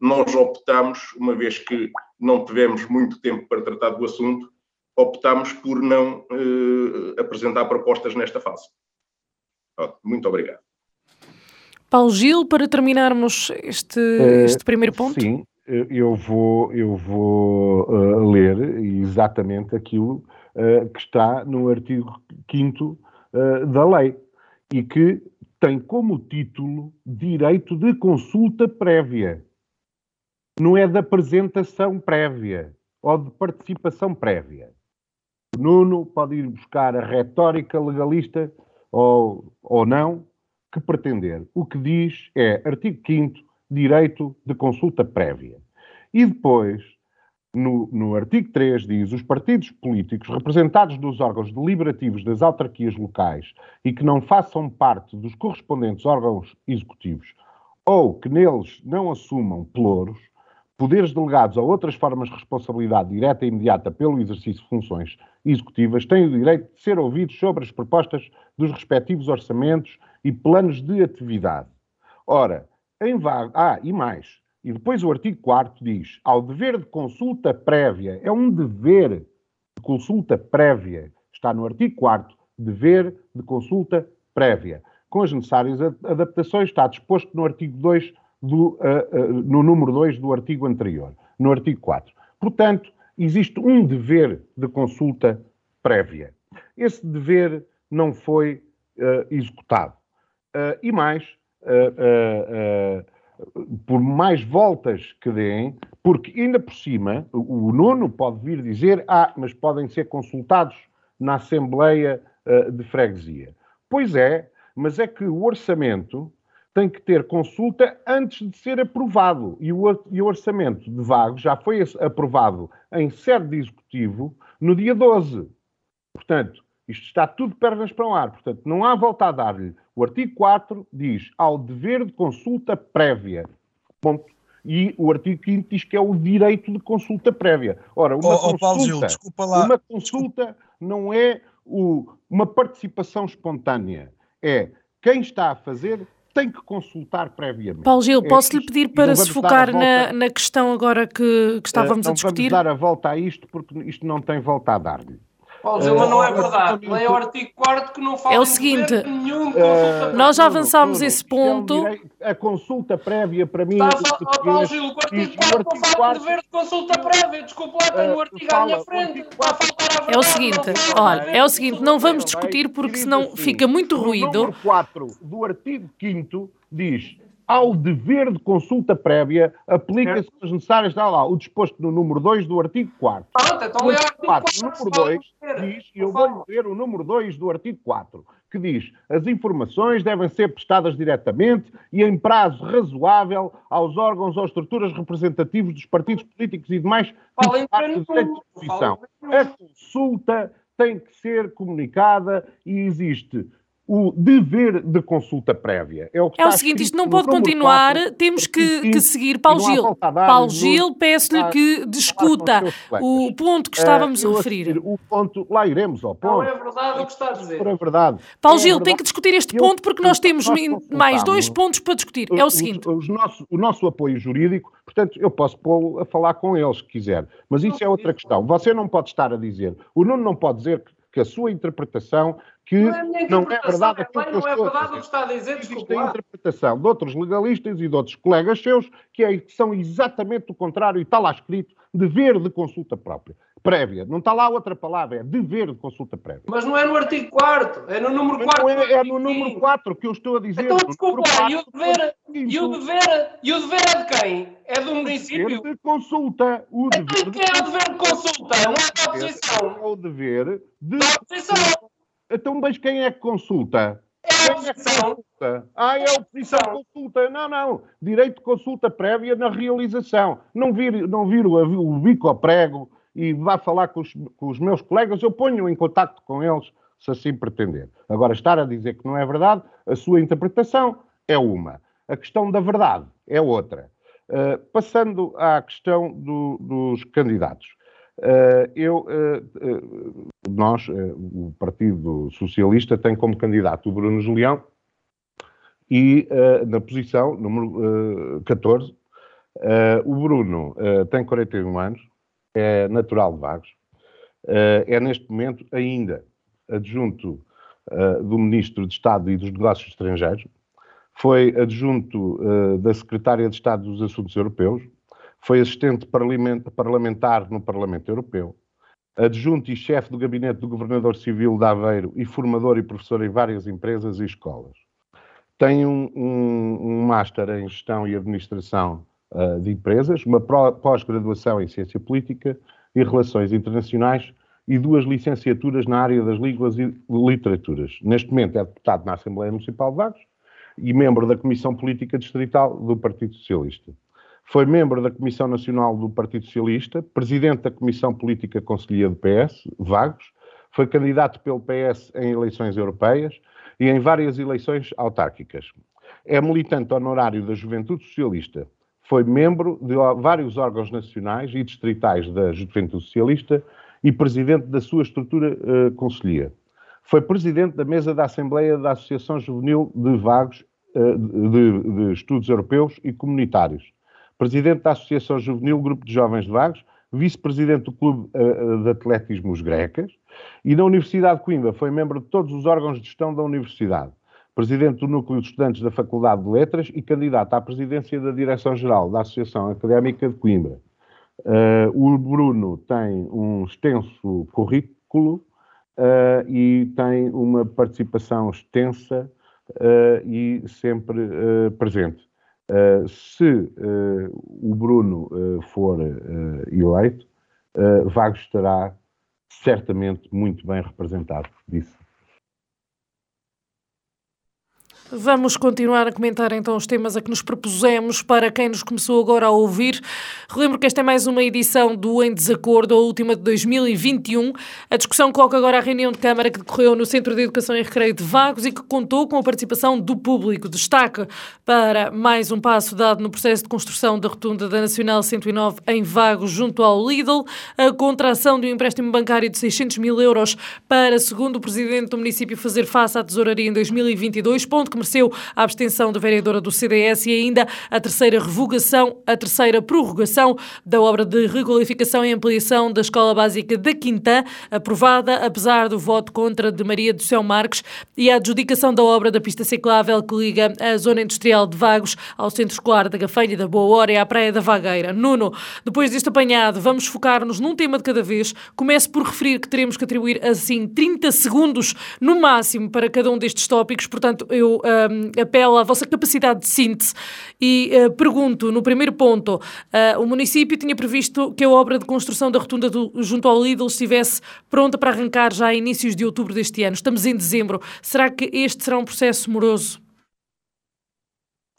nós optámos, uma vez que não tivemos muito tempo para tratar do assunto, optámos por não eh, apresentar propostas nesta fase. Muito obrigado. Paulo Gil, para terminarmos este, uh, este primeiro ponto. Sim, eu vou, eu vou uh, ler exatamente aquilo uh, que está no artigo quinto uh, da lei. E que tem como título direito de consulta prévia. Não é de apresentação prévia ou de participação prévia. O Nuno pode ir buscar a retórica legalista ou, ou não que pretender. O que diz é, artigo quinto, direito de consulta prévia. E depois, no, no artigo três diz, os partidos políticos representados nos órgãos deliberativos das autarquias locais e que não façam parte dos correspondentes órgãos executivos ou que neles não assumam pelouros, poderes delegados ou outras formas de responsabilidade direta e imediata pelo exercício de funções executivas têm o direito de ser ouvidos sobre as propostas dos respectivos orçamentos e planos de atividade. Ora, em vaga... Ah, e mais... E depois o artigo quarto diz, ao dever de consulta prévia, é um dever de consulta prévia, está no artigo quarto, dever de consulta prévia. Com as necessárias adaptações, está disposto no artigo dois, do, uh, uh, no número dois do artigo anterior, no artigo quatro. Portanto, existe um dever de consulta prévia. Esse dever não foi uh, executado. Uh, e mais... Uh, uh, uh, por mais voltas que deem, porque ainda por cima, o Nuno pode vir dizer, ah, mas podem ser consultados na Assembleia uh, de Freguesia. Pois é, mas é que o orçamento tem que ter consulta antes de ser aprovado. E o, e o orçamento de Vagos já foi aprovado em sede de executivo no dia doze. Portanto, isto está tudo pernas para o ar, portanto, não há volta a dar-lhe. O artigo quatro diz, ao dever de consulta prévia, ponto. E o artigo quinto diz que é o direito de consulta prévia. Ora, uma oh, consulta, oh, Paulo Gil, desculpa lá. Uma consulta desculpa. Não é o, uma participação espontânea, é quem está a fazer tem que consultar previamente. Paulo Gil, é posso-lhe pedir para se focar volta, na, na questão agora que, que estávamos uh, a discutir? Não vamos dar a volta a isto, porque isto não tem volta a dar-lhe. Paulo Gil, mas não é verdade. Leia o artigo quarto que não fala é o seguinte, de nenhum. Uh, nós já avançámos esse ponto. A consulta prévia para mim... Está só, ó, Paulo Gil, o artigo quarto não fala de dever de consulta prévia. Desculpa lá, tenho o artigo à minha frente. É o seguinte, olha, é o seguinte, não vamos discutir porque senão fica muito ruído. O número quatro do artigo quinto diz... Ao dever de consulta prévia, aplica-se as necessárias, está lá, o disposto no número dois do artigo quarto. Pronto, então o artigo quatro, número dois, diz, e eu vou ler o número dois do artigo quatro, que diz, as informações devem ser prestadas diretamente e em prazo razoável aos órgãos ou estruturas representativos dos partidos políticos e demais titulares da disposição. A consulta tem que ser comunicada e existe... O dever de consulta prévia. É o, que é o seguinte, isto não pode continuar, quatro, temos que, que seguir. Paulo Gil, Paulo Gil, peço-lhe que discuta o ponto que estávamos uh, a referir. A o ponto, lá iremos ao ponto. Não é verdade o que está a dizer. É verdade. Paulo é Gil, verdade. Tem que discutir este eu, ponto porque nós temos nós mais dois pontos para discutir. É o seguinte. Os, os nosso, o nosso apoio jurídico, portanto, eu posso pô-lo a falar com eles, se quiser. Mas isso é outra questão. Você não pode estar a dizer, o Nuno não pode dizer que, que a sua interpretação... que não é, não é verdade aquilo que eu estou a dizer. Está a dizer existe a interpretação de outros legalistas e de outros colegas seus que, é, que são exatamente o contrário e está lá escrito dever de consulta própria, prévia. Não está lá outra palavra, é dever de consulta prévia. Mas não é no artigo quarto, é no número quatro. É, é no número quatro que eu estou a dizer. Então desculpa, e o dever, e o dever, e o dever é de quem? É do município? O dever de consulta. O dever então, de... que é o dever de consulta? É um ato da oposição. É o dever de... da oposição. Então, mas quem é que consulta? É a oposição. Ah, é a oposição que consulta. Não, não. Direito de consulta prévia na realização. Não vir, não vir o, o bico ao prego e vá falar com os, com os meus colegas. Eu ponho em contacto com eles, se assim pretender. Agora, estar a dizer que não é verdade, a sua interpretação é uma. A questão da verdade é outra. Uh, passando à questão do, dos candidatos. Uh, eu, uh, uh, nós, uh, o Partido Socialista tem como candidato o Bruno Julião e uh, na posição número uh, catorze, uh, o Bruno uh, tem quarenta e um anos, é natural de Vagos, uh, é neste momento ainda adjunto uh, do Ministro de Estado e dos Negócios Estrangeiros, foi adjunto uh, da Secretária de Estado dos Assuntos Europeus, foi assistente parlamentar no Parlamento Europeu, adjunto e chefe do gabinete do Governador Civil de Aveiro e formador e professor em várias empresas e escolas. Tem um, um, um Master em Gestão e Administração uh, de Empresas, uma pós-graduação em Ciência Política e Relações Internacionais e duas licenciaturas na área das Línguas e Literaturas. Neste momento é deputado na Assembleia Municipal de Vagos e membro da Comissão Política Distrital do Partido Socialista. Foi membro da Comissão Nacional do Partido Socialista, presidente da Comissão Política Conselhia do P S, Vagos, foi candidato pelo P S em eleições europeias e em várias eleições autárquicas. É militante honorário da Juventude Socialista, foi membro de vários órgãos nacionais e distritais da Juventude Socialista e presidente da sua estrutura uh, conselhia. Foi presidente da mesa da Assembleia da Associação Juvenil de Vagos uh, de, de Estudos Europeus e Comunitários. Presidente da Associação Juvenil Grupo de Jovens de Vagos, vice-presidente do Clube uh, de Atletismo Os Grecas e da Universidade de Coimbra, foi membro de todos os órgãos de gestão da Universidade, presidente do Núcleo de Estudantes da Faculdade de Letras e candidato à presidência da Direção-Geral da Associação Académica de Coimbra. Uh, o Bruno tem um extenso currículo uh, e tem uma participação extensa uh, e sempre uh, presente. Uh, se uh, o Bruno uh, for uh, eleito, uh, Vagos estará certamente muito bem representado disso. Vamos continuar a comentar então os temas a que nos propusemos para quem nos começou agora a ouvir. Relembro que esta é mais uma edição do Em Desacordo, a última de dois mil e vinte e um. A discussão coloca agora a reunião de Câmara que decorreu no Centro de Educação e Recreio de Vagos e que contou com a participação do público. Destaque para mais um passo dado no processo de construção da rotunda da Nacional cento e nove em Vagos junto ao Lidl, a contração de um empréstimo bancário de seiscentos mil euros para, segundo o Presidente do Município, fazer face à tesouraria em dois mil e vinte e dois, ponto que mereceu a abstenção da vereadora do C D S e ainda a terceira revogação, a terceira prorrogação da obra de requalificação e ampliação da Escola Básica da Quintã, aprovada apesar do voto contra de Maria do Céu Marques, e a adjudicação da obra da pista ciclável que liga a zona industrial de Vagos ao centro escolar da Gafanha da Boa Hora e à Praia da Vagueira. Nuno, depois deste apanhado, vamos focar-nos num tema de cada vez. Começo por referir que teremos que atribuir assim trinta segundos no máximo para cada um destes tópicos, portanto eu um, apelo à vossa capacidade de síntese e uh, pergunto, no primeiro ponto, uh, o município tinha previsto que a obra de construção da rotunda do, junto ao Lidl estivesse pronta para arrancar já a inícios de outubro deste ano. Estamos em dezembro. Será que este será um processo moroso?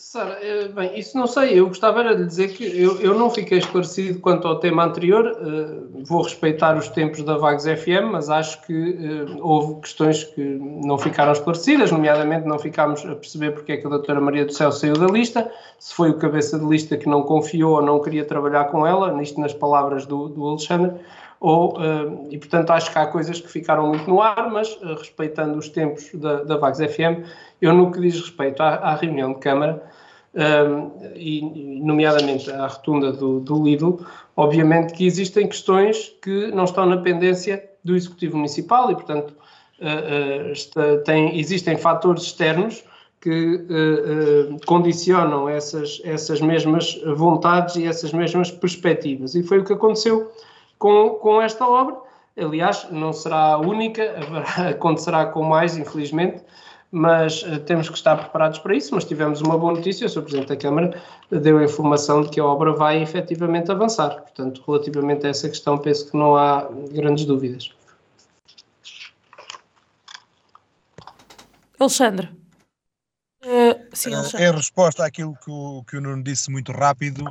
Sara, bem, isso não sei, eu gostava era de dizer que eu, eu não fiquei esclarecido quanto ao tema anterior, uh, vou respeitar os tempos da Vagos F M, mas acho que uh, houve questões que não ficaram esclarecidas, nomeadamente não ficámos a perceber porque é que a doutora Maria do Céu saiu da lista, se foi o cabeça de lista que não confiou ou não queria trabalhar com ela, isto nas palavras do, do Alexandre, ou, uh, e portanto acho que há coisas que ficaram muito no ar, mas uh, respeitando os tempos da, da Vagos F M, eu no que diz respeito à, à reunião de Câmara, Um, e nomeadamente a rotunda do, do Lidl, obviamente que existem questões que não estão na pendência do Executivo Municipal e, portanto, uh, uh, está, tem, existem fatores externos que uh, uh, condicionam essas, essas mesmas vontades e essas mesmas perspectivas. E foi o que aconteceu com, com esta obra. Aliás, não será a única, acontecerá com mais, infelizmente, mas uh, temos que estar preparados para isso, mas tivemos uma boa notícia, o senhor Presidente da Câmara deu a informação de que a obra vai efetivamente avançar, portanto, relativamente a essa questão, penso que não há grandes dúvidas. Alexandre. Uh, sim, Alexandre. Em resposta àquilo que o, que o Nuno disse muito rápido,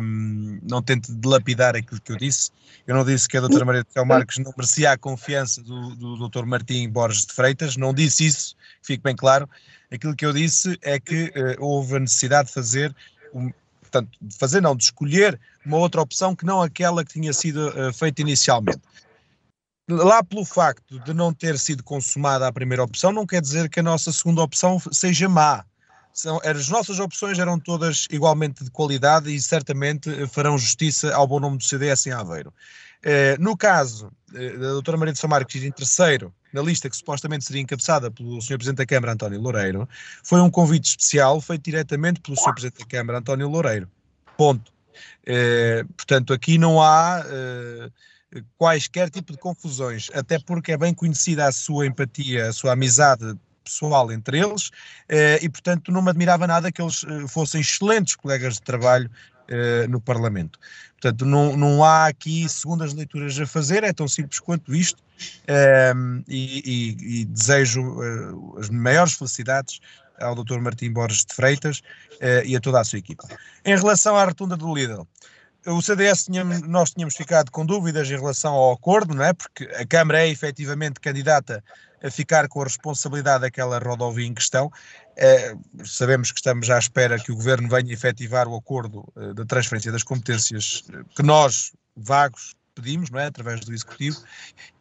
um, não tente dilapidar aquilo que eu disse, eu não disse que a doutora Maria do Céu Marques não merecia a confiança do, do doutor Martim Borges de Freitas, não disse isso, fique bem claro. Aquilo que eu disse é que uh, houve a necessidade de fazer, um, portanto, de fazer não, de escolher uma outra opção que não aquela que tinha sido uh, feita inicialmente. Lá pelo facto de não ter sido consumada a primeira opção, não quer dizer que a nossa segunda opção seja má. São, as nossas opções eram todas igualmente de qualidade e certamente farão justiça ao bom nome do C D S em Aveiro. Uh, no caso uh, da doutora Maria do Céu Marques, em terceiro, na lista que supostamente seria encabeçada pelo senhor Presidente da Câmara, António Loureiro, foi um convite especial feito diretamente pelo senhor Presidente da Câmara, António Loureiro. Ponto. Uh, portanto, aqui não há... Uh, quaisquer tipo de confusões, até porque é bem conhecida a sua empatia, a sua amizade pessoal entre eles, eh, e portanto não me admirava nada que eles eh, fossem excelentes colegas de trabalho eh, no Parlamento. Portanto não, não há aqui segundas leituras a fazer, é tão simples quanto isto, eh, e, e, e desejo eh, as maiores felicidades ao doutor Martim Borges de Freitas eh, e a toda a sua equipa. Em relação à rotunda do Lidl, o C D S, tínhamos, nós tínhamos ficado com dúvidas em relação ao acordo, não é? Porque a Câmara é efetivamente candidata a ficar com a responsabilidade daquela rodovia em questão. É, sabemos que estamos à espera que o Governo venha efetivar o acordo uh, da transferência das competências que nós, Vagos, pedimos, não é? Através do Executivo.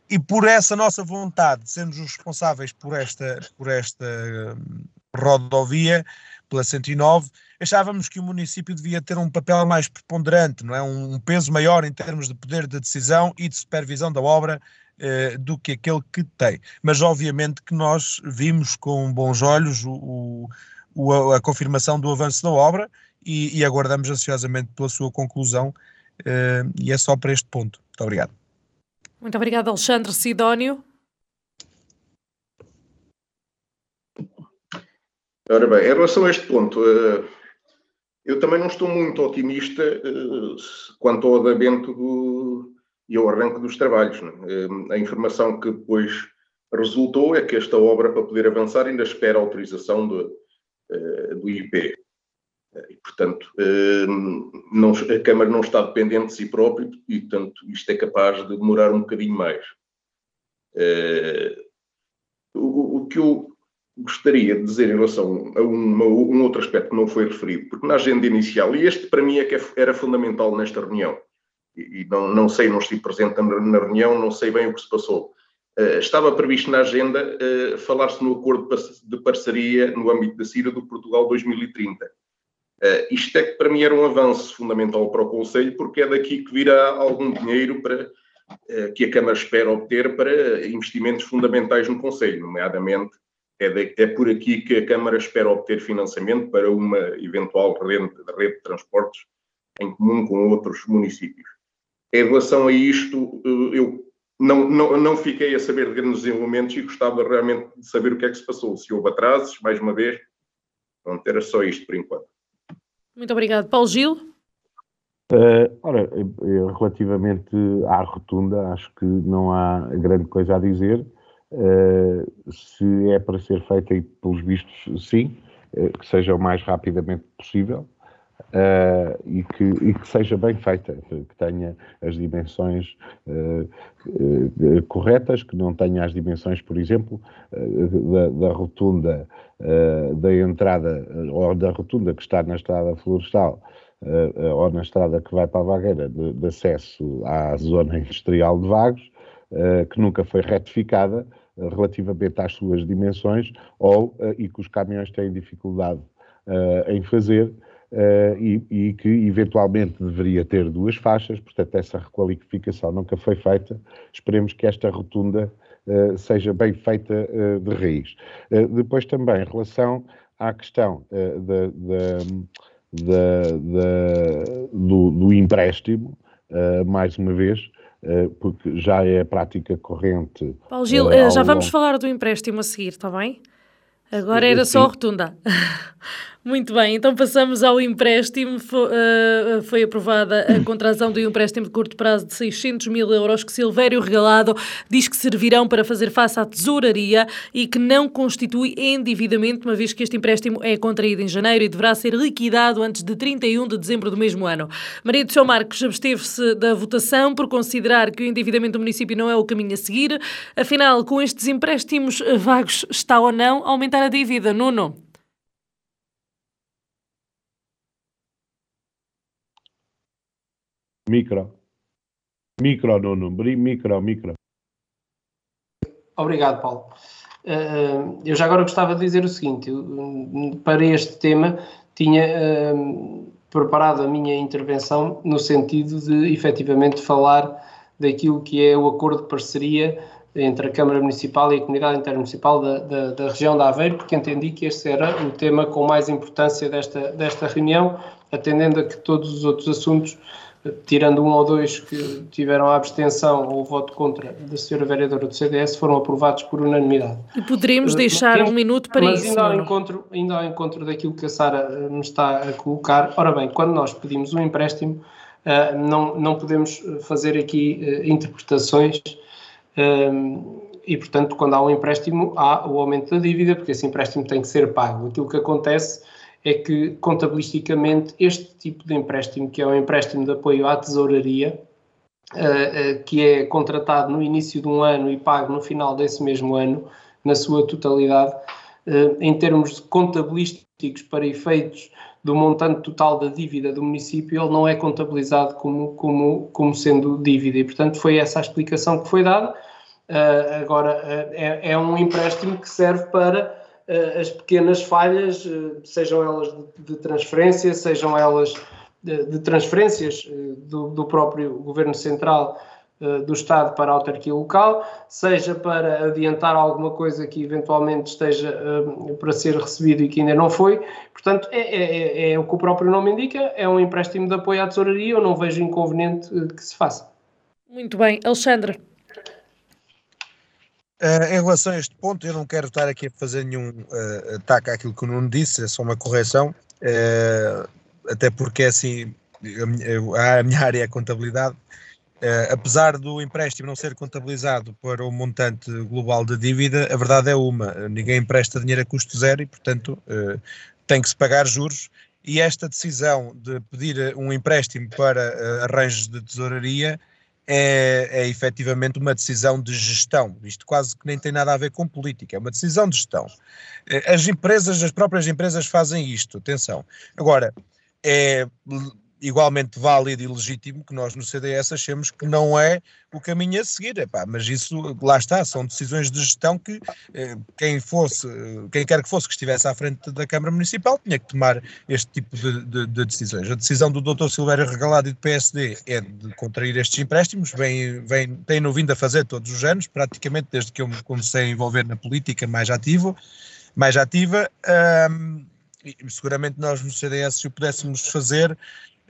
E por essa nossa vontade de sermos responsáveis por esta, por esta uh, rodovia, pela cento e nove, achávamos que o município devia ter um papel mais preponderante, não é? Um peso maior em termos de poder de decisão e de supervisão da obra eh, do que aquele que tem. Mas obviamente que nós vimos com bons olhos o, o, a confirmação do avanço da obra e, e aguardamos ansiosamente pela sua conclusão, eh, e é só para este ponto. Muito obrigado. Muito obrigado, Alexandre. Sidónio. Ora bem, em relação a este ponto, eu também não estou muito otimista quanto ao andamento do, e ao arranque dos trabalhos. A informação que depois resultou é que esta obra, para poder avançar, ainda espera a autorização do, do I P. E, portanto, não, a Câmara não está dependente de si própria e, portanto, isto é capaz de demorar um bocadinho mais. O, o que eu... gostaria de dizer em relação a uma, um outro aspecto que não foi referido, porque na agenda inicial, e este para mim é que era fundamental nesta reunião, e, e não, não sei, não estive presente na reunião, não sei bem o que se passou, Uh, estava previsto na agenda uh, falar-se no acordo de parceria no âmbito da CIRA do Portugal dois mil e trinta. Uh, isto é que para mim era um avanço fundamental para o Conselho, porque é daqui que virá algum dinheiro para, uh, que a Câmara espera obter para investimentos fundamentais no Conselho, nomeadamente é, de, é por aqui que a Câmara espera obter financiamento para uma eventual rede, rede de transportes em comum com outros municípios. Em relação a isto, uh, eu Não, não, não fiquei a saber de grandes desenvolvimentos e gostava realmente de saber o que é que se passou. Se houve atrasos, mais uma vez, pronto, era só isto por enquanto. Muito obrigado. Paulo Gil? Uh, ora, eu, relativamente à rotunda, acho que não há grande coisa a dizer. Uh, se é para ser feita, e pelos vistos, sim, uh, que seja o mais rapidamente possível. Uh, e, que, e que seja bem feita, que tenha as dimensões uh, uh, corretas, que não tenha as dimensões, por exemplo, uh, da, da rotunda uh, da entrada, ou da rotunda que está na estrada florestal, uh, uh, ou na estrada que vai para a Vagueira, de, de acesso à zona industrial de Vagos, uh, que nunca foi retificada uh, relativamente às suas dimensões, ou, uh, e que os caminhões têm dificuldade uh, em fazer, Uh, e, e que eventualmente deveria ter duas faixas, portanto essa requalificação nunca foi feita. Esperemos que esta rotunda uh, seja bem feita uh, de raiz. Uh, depois também, em relação à questão uh, de, de, de, de, do, do empréstimo, uh, mais uma vez, uh, porque já é a prática corrente... Paulo Gil, uh, já longo... vamos falar do empréstimo a seguir, está bem? Agora era só a rotunda. Muito bem, então passamos ao empréstimo. Foi, uh, foi aprovada a contração de um empréstimo de curto prazo de seiscentos mil euros que Silvério Regalado diz que servirão para fazer face à tesouraria e que não constitui endividamento, uma vez que este empréstimo é contraído em janeiro e deverá ser liquidado antes de trinta e um de dezembro do mesmo ano. Maria do Céu Marques absteve-se da votação por considerar que o endividamento do município não é o caminho a seguir. Afinal, com estes empréstimos Vagos, está ou não a aumentar a dívida? Nuno? Micro. Micro, Nuno. Micro, micro. Obrigado, Paulo. Eu já agora gostava de dizer o seguinte. Para este tema, tinha preparado a minha intervenção no sentido de, efetivamente, falar daquilo que é o acordo de parceria entre a Câmara Municipal e a Comunidade Intermunicipal da, da, da região de Aveiro, porque entendi que este era o tema com mais importância desta, desta reunião, atendendo a que todos os outros assuntos, tirando um ou dois que tiveram a abstenção ou o voto contra da senhora vereadora do C D S, foram aprovados por unanimidade. E poderemos deixar mas, um minuto para mas isso. Mas ainda, ao encontro, ainda ao encontro daquilo que a Sara me está a colocar, ora bem, quando nós pedimos um empréstimo, não, não podemos fazer aqui interpretações e, portanto, quando há um empréstimo, há o aumento da dívida, porque esse empréstimo tem que ser pago. Aquilo que acontece é que, contabilisticamente, este tipo de empréstimo, que é um empréstimo de apoio à tesouraria, uh, uh, que é contratado no início de um ano e pago no final desse mesmo ano, na sua totalidade, uh, em termos contabilísticos, para efeitos do montante total da dívida do município, ele não é contabilizado como, como, como sendo dívida. E, portanto, foi essa a explicação que foi dada. Uh, agora, uh, é, é um empréstimo que serve para as pequenas falhas, sejam elas de transferência, sejam elas de, de transferências do, do próprio Governo Central do Estado para a autarquia local, seja para adiantar alguma coisa que eventualmente esteja para ser recebido e que ainda não foi. Portanto, é, é, é, é o que o próprio nome indica, é um empréstimo de apoio à tesouraria, eu não vejo inconveniente que se faça. Muito bem. Alexandre? Uh, em relação a este ponto, eu não quero estar aqui a fazer nenhum uh, ataque àquilo que o Nuno disse, é só uma correção, uh, até porque assim, a minha área é a contabilidade, uh, apesar do empréstimo não ser contabilizado para o montante global da dívida, a verdade é uma, ninguém empresta dinheiro a custo zero e, portanto, uh, tem que se pagar juros, e esta decisão de pedir um empréstimo para uh, arranjos de tesouraria É, é efetivamente uma decisão de gestão, isto quase que nem tem nada a ver com política, é uma decisão de gestão. As empresas, as próprias empresas fazem isto, atenção. Agora, é igualmente válido e legítimo que nós no C D S achemos que não é o caminho a seguir, epá, mas isso, lá está, são decisões de gestão que eh, quem fosse, quem quer que fosse que estivesse à frente da Câmara Municipal tinha que tomar este tipo de, de, de decisões. A decisão do doutor Silvério Regalado e do P S D é de contrair estes empréstimos, vem, vem, tem-no vindo a fazer todos os anos, praticamente desde que eu me comecei a envolver na política mais ativo, mais ativa, hum, e seguramente nós no C D S, se o pudéssemos fazer,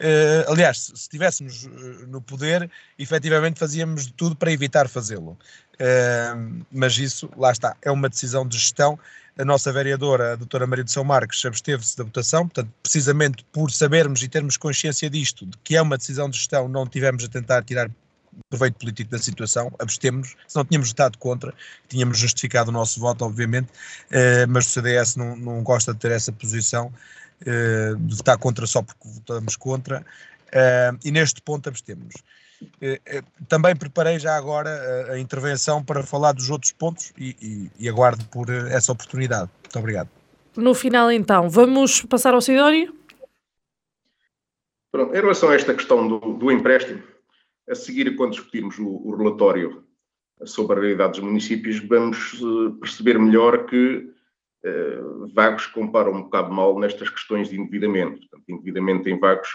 Uh, aliás, se estivéssemos no poder, efetivamente fazíamos de tudo para evitar fazê-lo, uh, mas isso, lá está, é uma decisão de gestão. A nossa vereadora, a doutora Maria do Céu Marques, absteve-se da votação, portanto, precisamente por sabermos e termos consciência disto, de que é uma decisão de gestão, não tivemos a tentar tirar proveito político da situação, abstemos, se não tínhamos votado contra, tínhamos justificado o nosso voto, obviamente, uh, mas o C D S não, não gosta de ter essa posição, Uh, de votar contra só porque votamos contra, uh, e neste ponto abstemos. Uh, uh, também preparei já agora a, a intervenção para falar dos outros pontos e, e, e aguardo por uh, essa oportunidade. Muito obrigado. No final então, vamos passar ao Sidónio? Pronto, em relação a esta questão do, do empréstimo, a seguir, quando discutirmos o, o relatório sobre a realidade dos municípios, vamos uh, perceber melhor que Uh, Vagos compara um bocado mal nestas questões de endividamento. Portanto, endividamento em Vagos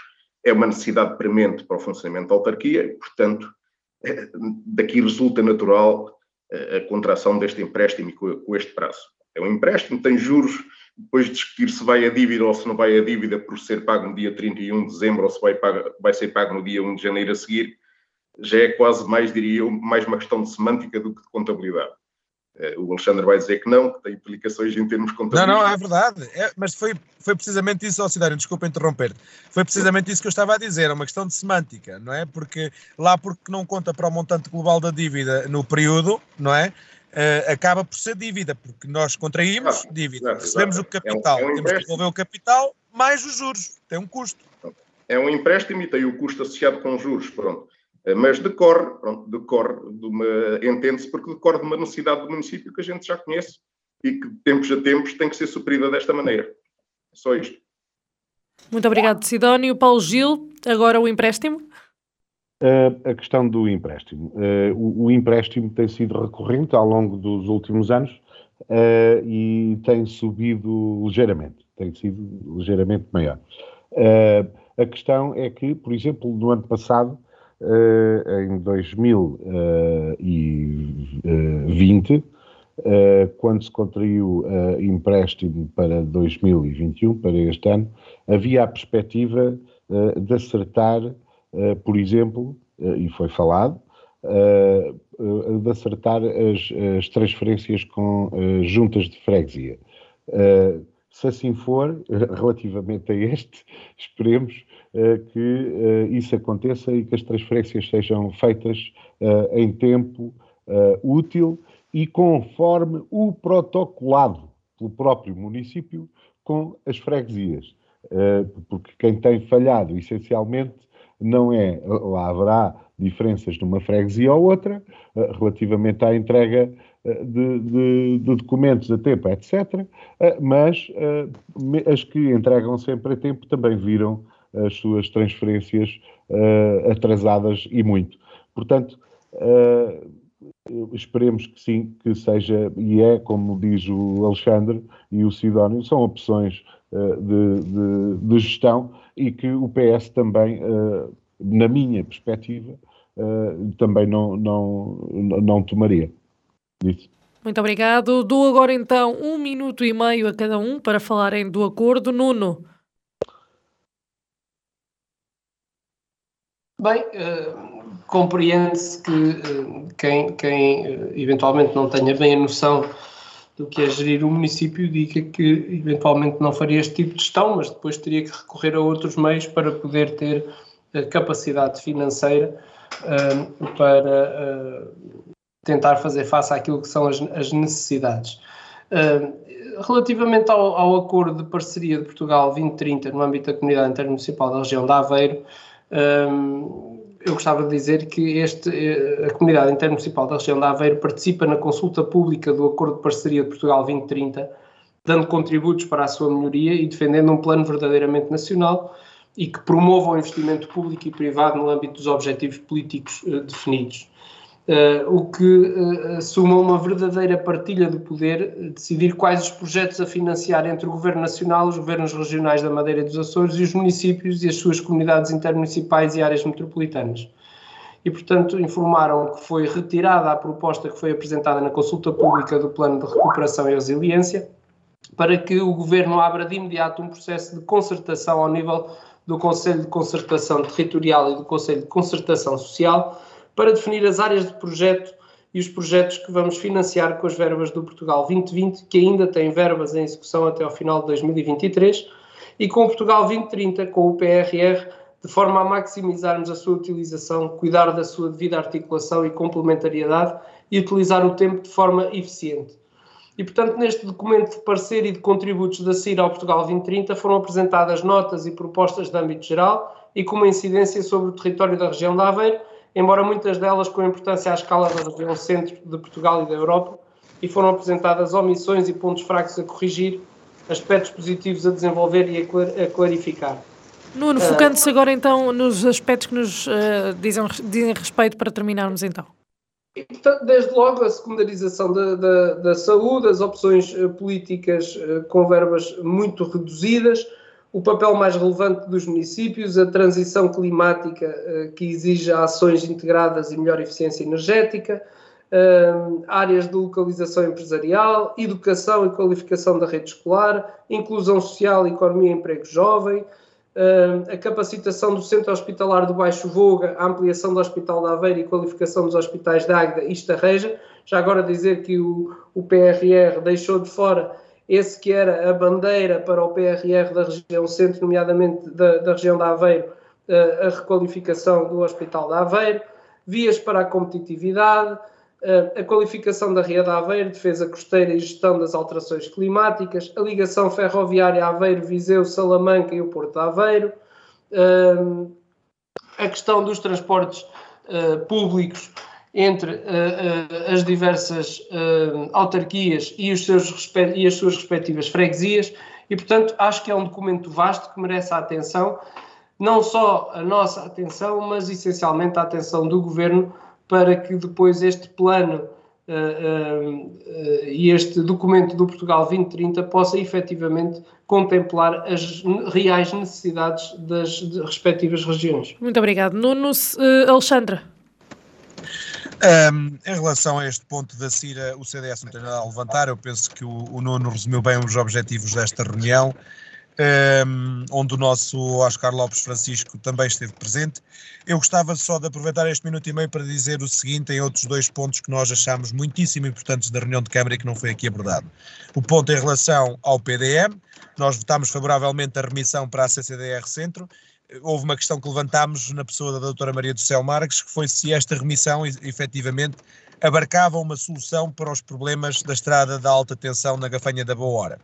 é uma necessidade premente para o funcionamento da autarquia e, portanto, uh, daqui resulta natural uh, a contração deste empréstimo e com, com este prazo. É um empréstimo, tem juros, depois de discutir se vai a dívida ou se não vai a dívida por ser pago no dia trinta e um de dezembro ou se vai, paga, vai ser pago no dia primeiro de janeiro a seguir, já é quase mais, diria eu, mais uma questão de semântica do que de contabilidade. O Alexandre vai dizer que não, que tem implicações em termos contabilísticos. Não, não, é verdade. É, mas foi, foi precisamente isso, Sidónio, desculpa interromper-te. Foi precisamente isso que eu estava a dizer, é uma questão de semântica, não é? Porque lá porque não conta para o montante global da dívida no período, não é? Uh, acaba por ser dívida, porque nós contraímos ah, dívida, não, recebemos não, o capital, é um, é um temos que devolver o capital, mais os juros, tem um custo. É um empréstimo e tem o custo associado com os juros, pronto. Mas decorre, pronto, decorre de uma, entende-se, porque decorre de uma necessidade do município que a gente já conhece e que, de tempos a tempos, tem que ser suprida desta maneira. Só isto. Muito obrigado, Sidónio. Paulo Gil, agora o empréstimo. Uh, a questão do empréstimo. Uh, o, o empréstimo tem sido recorrente ao longo dos últimos anos uh, e tem subido ligeiramente, tem sido ligeiramente maior. Uh, a questão é que, por exemplo, no ano passado, Uh, em dois mil e vinte, uh, quando se contraiu uh, empréstimo para dois mil e vinte e um, para este ano, havia a perspectiva uh, de acertar, uh, por exemplo, uh, e foi falado, uh, uh, de acertar as, as transferências com uh, juntas de freguesia. Uh, se assim for, relativamente a este, esperemos que uh, isso aconteça e que as transferências sejam feitas uh, em tempo uh, útil e conforme o protocolado pelo próprio município com as freguesias. Uh, porque quem tem falhado, essencialmente, não é, lá haverá diferenças numa freguesia ou outra, uh, relativamente à entrega uh, de, de, de documentos a tempo, etcétera, uh, mas uh, as que entregam sempre a tempo também viram as suas transferências uh, atrasadas e muito. Portanto, uh, esperemos que sim, que seja, e é, como diz o Alexandre e o Sidónio, são opções uh, de, de, de gestão e que o P S também, uh, na minha perspectiva, uh, também não, não, não tomaria. Isso. Muito obrigado. Dou agora então um minuto e meio a cada um para falarem do acordo. Nuno. Bem, uh, compreende-se que uh, quem, quem uh, eventualmente não tenha bem a noção do que é gerir o município diga que eventualmente não faria este tipo de gestão, mas depois teria que recorrer a outros meios para poder ter uh, capacidade financeira uh, para uh, tentar fazer face àquilo que são as, as necessidades. Uh, relativamente ao, ao acordo de parceria de Portugal vinte trinta no âmbito da Comunidade Intermunicipal da Região de Aveiro, eu gostava de dizer que este, a Comunidade Intermunicipal da Região de Aveiro participa na consulta pública do Acordo de Parceria de Portugal vinte trinta, dando contributos para a sua melhoria e defendendo um plano verdadeiramente nacional e que promovam o investimento público e privado no âmbito dos objetivos políticos uh, definidos, uh, o que uh, assuma uma verdadeira partilha de poder, uh, decidir quais os projetos a financiar entre o Governo Nacional, os Governos Regionais da Madeira e dos Açores e os municípios e as suas comunidades intermunicipais e áreas metropolitanas. E, portanto, informaram que foi retirada a proposta que foi apresentada na consulta pública do Plano de Recuperação e Resiliência, para que o Governo abra de imediato um processo de concertação ao nível do Conselho de Concertação Territorial e do Conselho de Concertação Social, para definir as áreas de projeto e os projetos que vamos financiar com as verbas do Portugal vinte vinte, que ainda têm verbas em execução até ao final de dois mil e vinte e três, e com o Portugal vinte trinta, com o P R R, de forma a maximizarmos a sua utilização, cuidar da sua devida articulação e complementariedade e utilizar o tempo de forma eficiente. E, portanto, neste documento de parecer e de contributos da C I R ao Portugal vinte trinta foram apresentadas notas e propostas de âmbito geral e com uma incidência sobre o território da região de Aveiro, embora muitas delas com importância à escala da região centro de Portugal e da Europa, e foram apresentadas omissões e pontos fracos a corrigir, aspectos positivos a desenvolver e a clarificar. Nuno, focando-se agora então nos aspectos que nos uh, dizem, dizem respeito para terminarmos então. E, portanto, desde logo a secundarização da, da, da saúde, as opções políticas uh, com verbas muito reduzidas, o papel mais relevante dos municípios, a transição climática uh, que exige ações integradas e melhor eficiência energética, Uh, áreas de localização empresarial, educação e qualificação da rede escolar, inclusão social, economia e emprego jovem, a capacitação do Centro Hospitalar do Baixo Voga, a ampliação do Hospital da Aveiro e a qualificação dos hospitais de Águeda e Estarreja. Já agora dizer que o, o P R R deixou de fora esse que era a bandeira para o P R R da região centro, nomeadamente da, da região da Aveiro, a requalificação do Hospital da Aveiro, vias para a competitividade, a qualificação da Ria de Aveiro, defesa costeira e gestão das alterações climáticas, a ligação ferroviária Aveiro, Viseu, Salamanca e o Porto de Aveiro, a questão dos transportes públicos entre as diversas autarquias e os seus, e as suas respectivas freguesias, e, portanto, acho que é um documento vasto que merece a atenção, não só a nossa atenção, mas essencialmente a atenção do Governo, para que depois este plano e uh, uh, uh, este documento do Portugal vinte trinta possa efetivamente contemplar as reais necessidades das respectivas regiões. Muito obrigado. Nuno, uh, Alexandre. Um, em relação a este ponto da C I R A, o C D S não tem nada a levantar. Eu penso que o, o Nuno resumiu bem os objetivos desta reunião, Um, onde o nosso Oscar Lopes Francisco também esteve presente. Eu gostava só de aproveitar este minuto e meio para dizer o seguinte em outros dois pontos que nós achámos muitíssimo importantes da reunião de Câmara e que não foi aqui abordado. O ponto em relação ao P D M, nós votámos favoravelmente a remissão para a C C D R Centro. Houve uma questão que levantámos na pessoa da doutora Maria do Céu Marques, que foi se esta remissão efetivamente abarcava uma solução para os problemas da estrada da alta tensão na Gafanha da Boa Hora.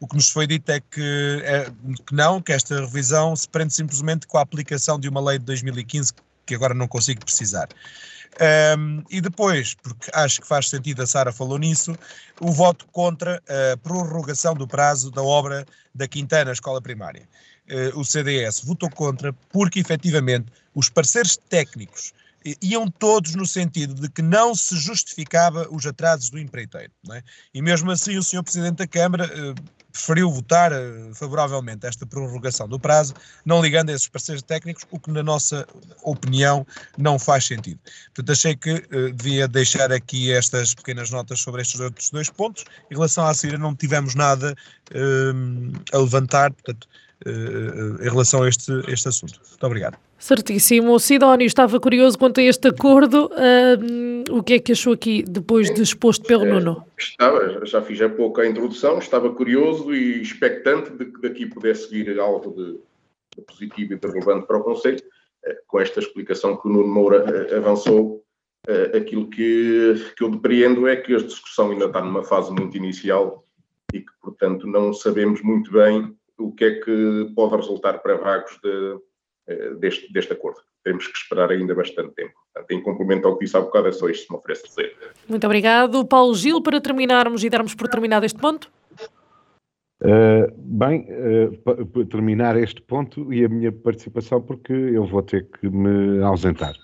O que nos foi dito é que, é que não, que esta revisão se prende simplesmente com a aplicação de uma lei de dois mil e quinze, que agora não consigo precisar. Um, e depois, porque acho que faz sentido, a Sara falou nisso, o voto contra a prorrogação do prazo da obra da Quintana Escola Primária. Uh, o C D S votou contra porque, efetivamente, os parceiros técnicos iam todos no sentido de que não se justificava os atrasos do empreiteiro, não é? E mesmo assim o senhor Presidente da Câmara eh, preferiu votar eh, favoravelmente esta prorrogação do prazo, não ligando a esses parceiros técnicos, o que na nossa opinião não faz sentido. Portanto, achei que eh, devia deixar aqui estas pequenas notas sobre estes outros dois pontos. Em relação à C I R A não tivemos nada eh, a levantar, portanto, eh, em relação a este, este assunto. Muito obrigado. Certíssimo. O Sidónio estava curioso quanto a este acordo. Uh, o que é que achou aqui, depois de exposto pelo Nuno? Estava, já fiz há pouco a introdução, estava curioso e expectante de que daqui pudesse vir algo de, de positivo e de relevante para o Conselho. Uh, com esta explicação que o Nuno Moura uh, avançou, uh, aquilo que, que eu depreendo é que a discussão ainda está numa fase muito inicial e que, portanto, não sabemos muito bem o que é que pode resultar para Vagos de... Deste, deste acordo. Temos que esperar ainda bastante tempo. Portanto, em complemento ao que disse há bocado, é só isto que me oferece dizer. Muito obrigado. Paulo Gil, para terminarmos e darmos por terminado este ponto. Uh, bem, uh, para terminar este ponto e a minha participação, porque eu vou ter que me ausentar.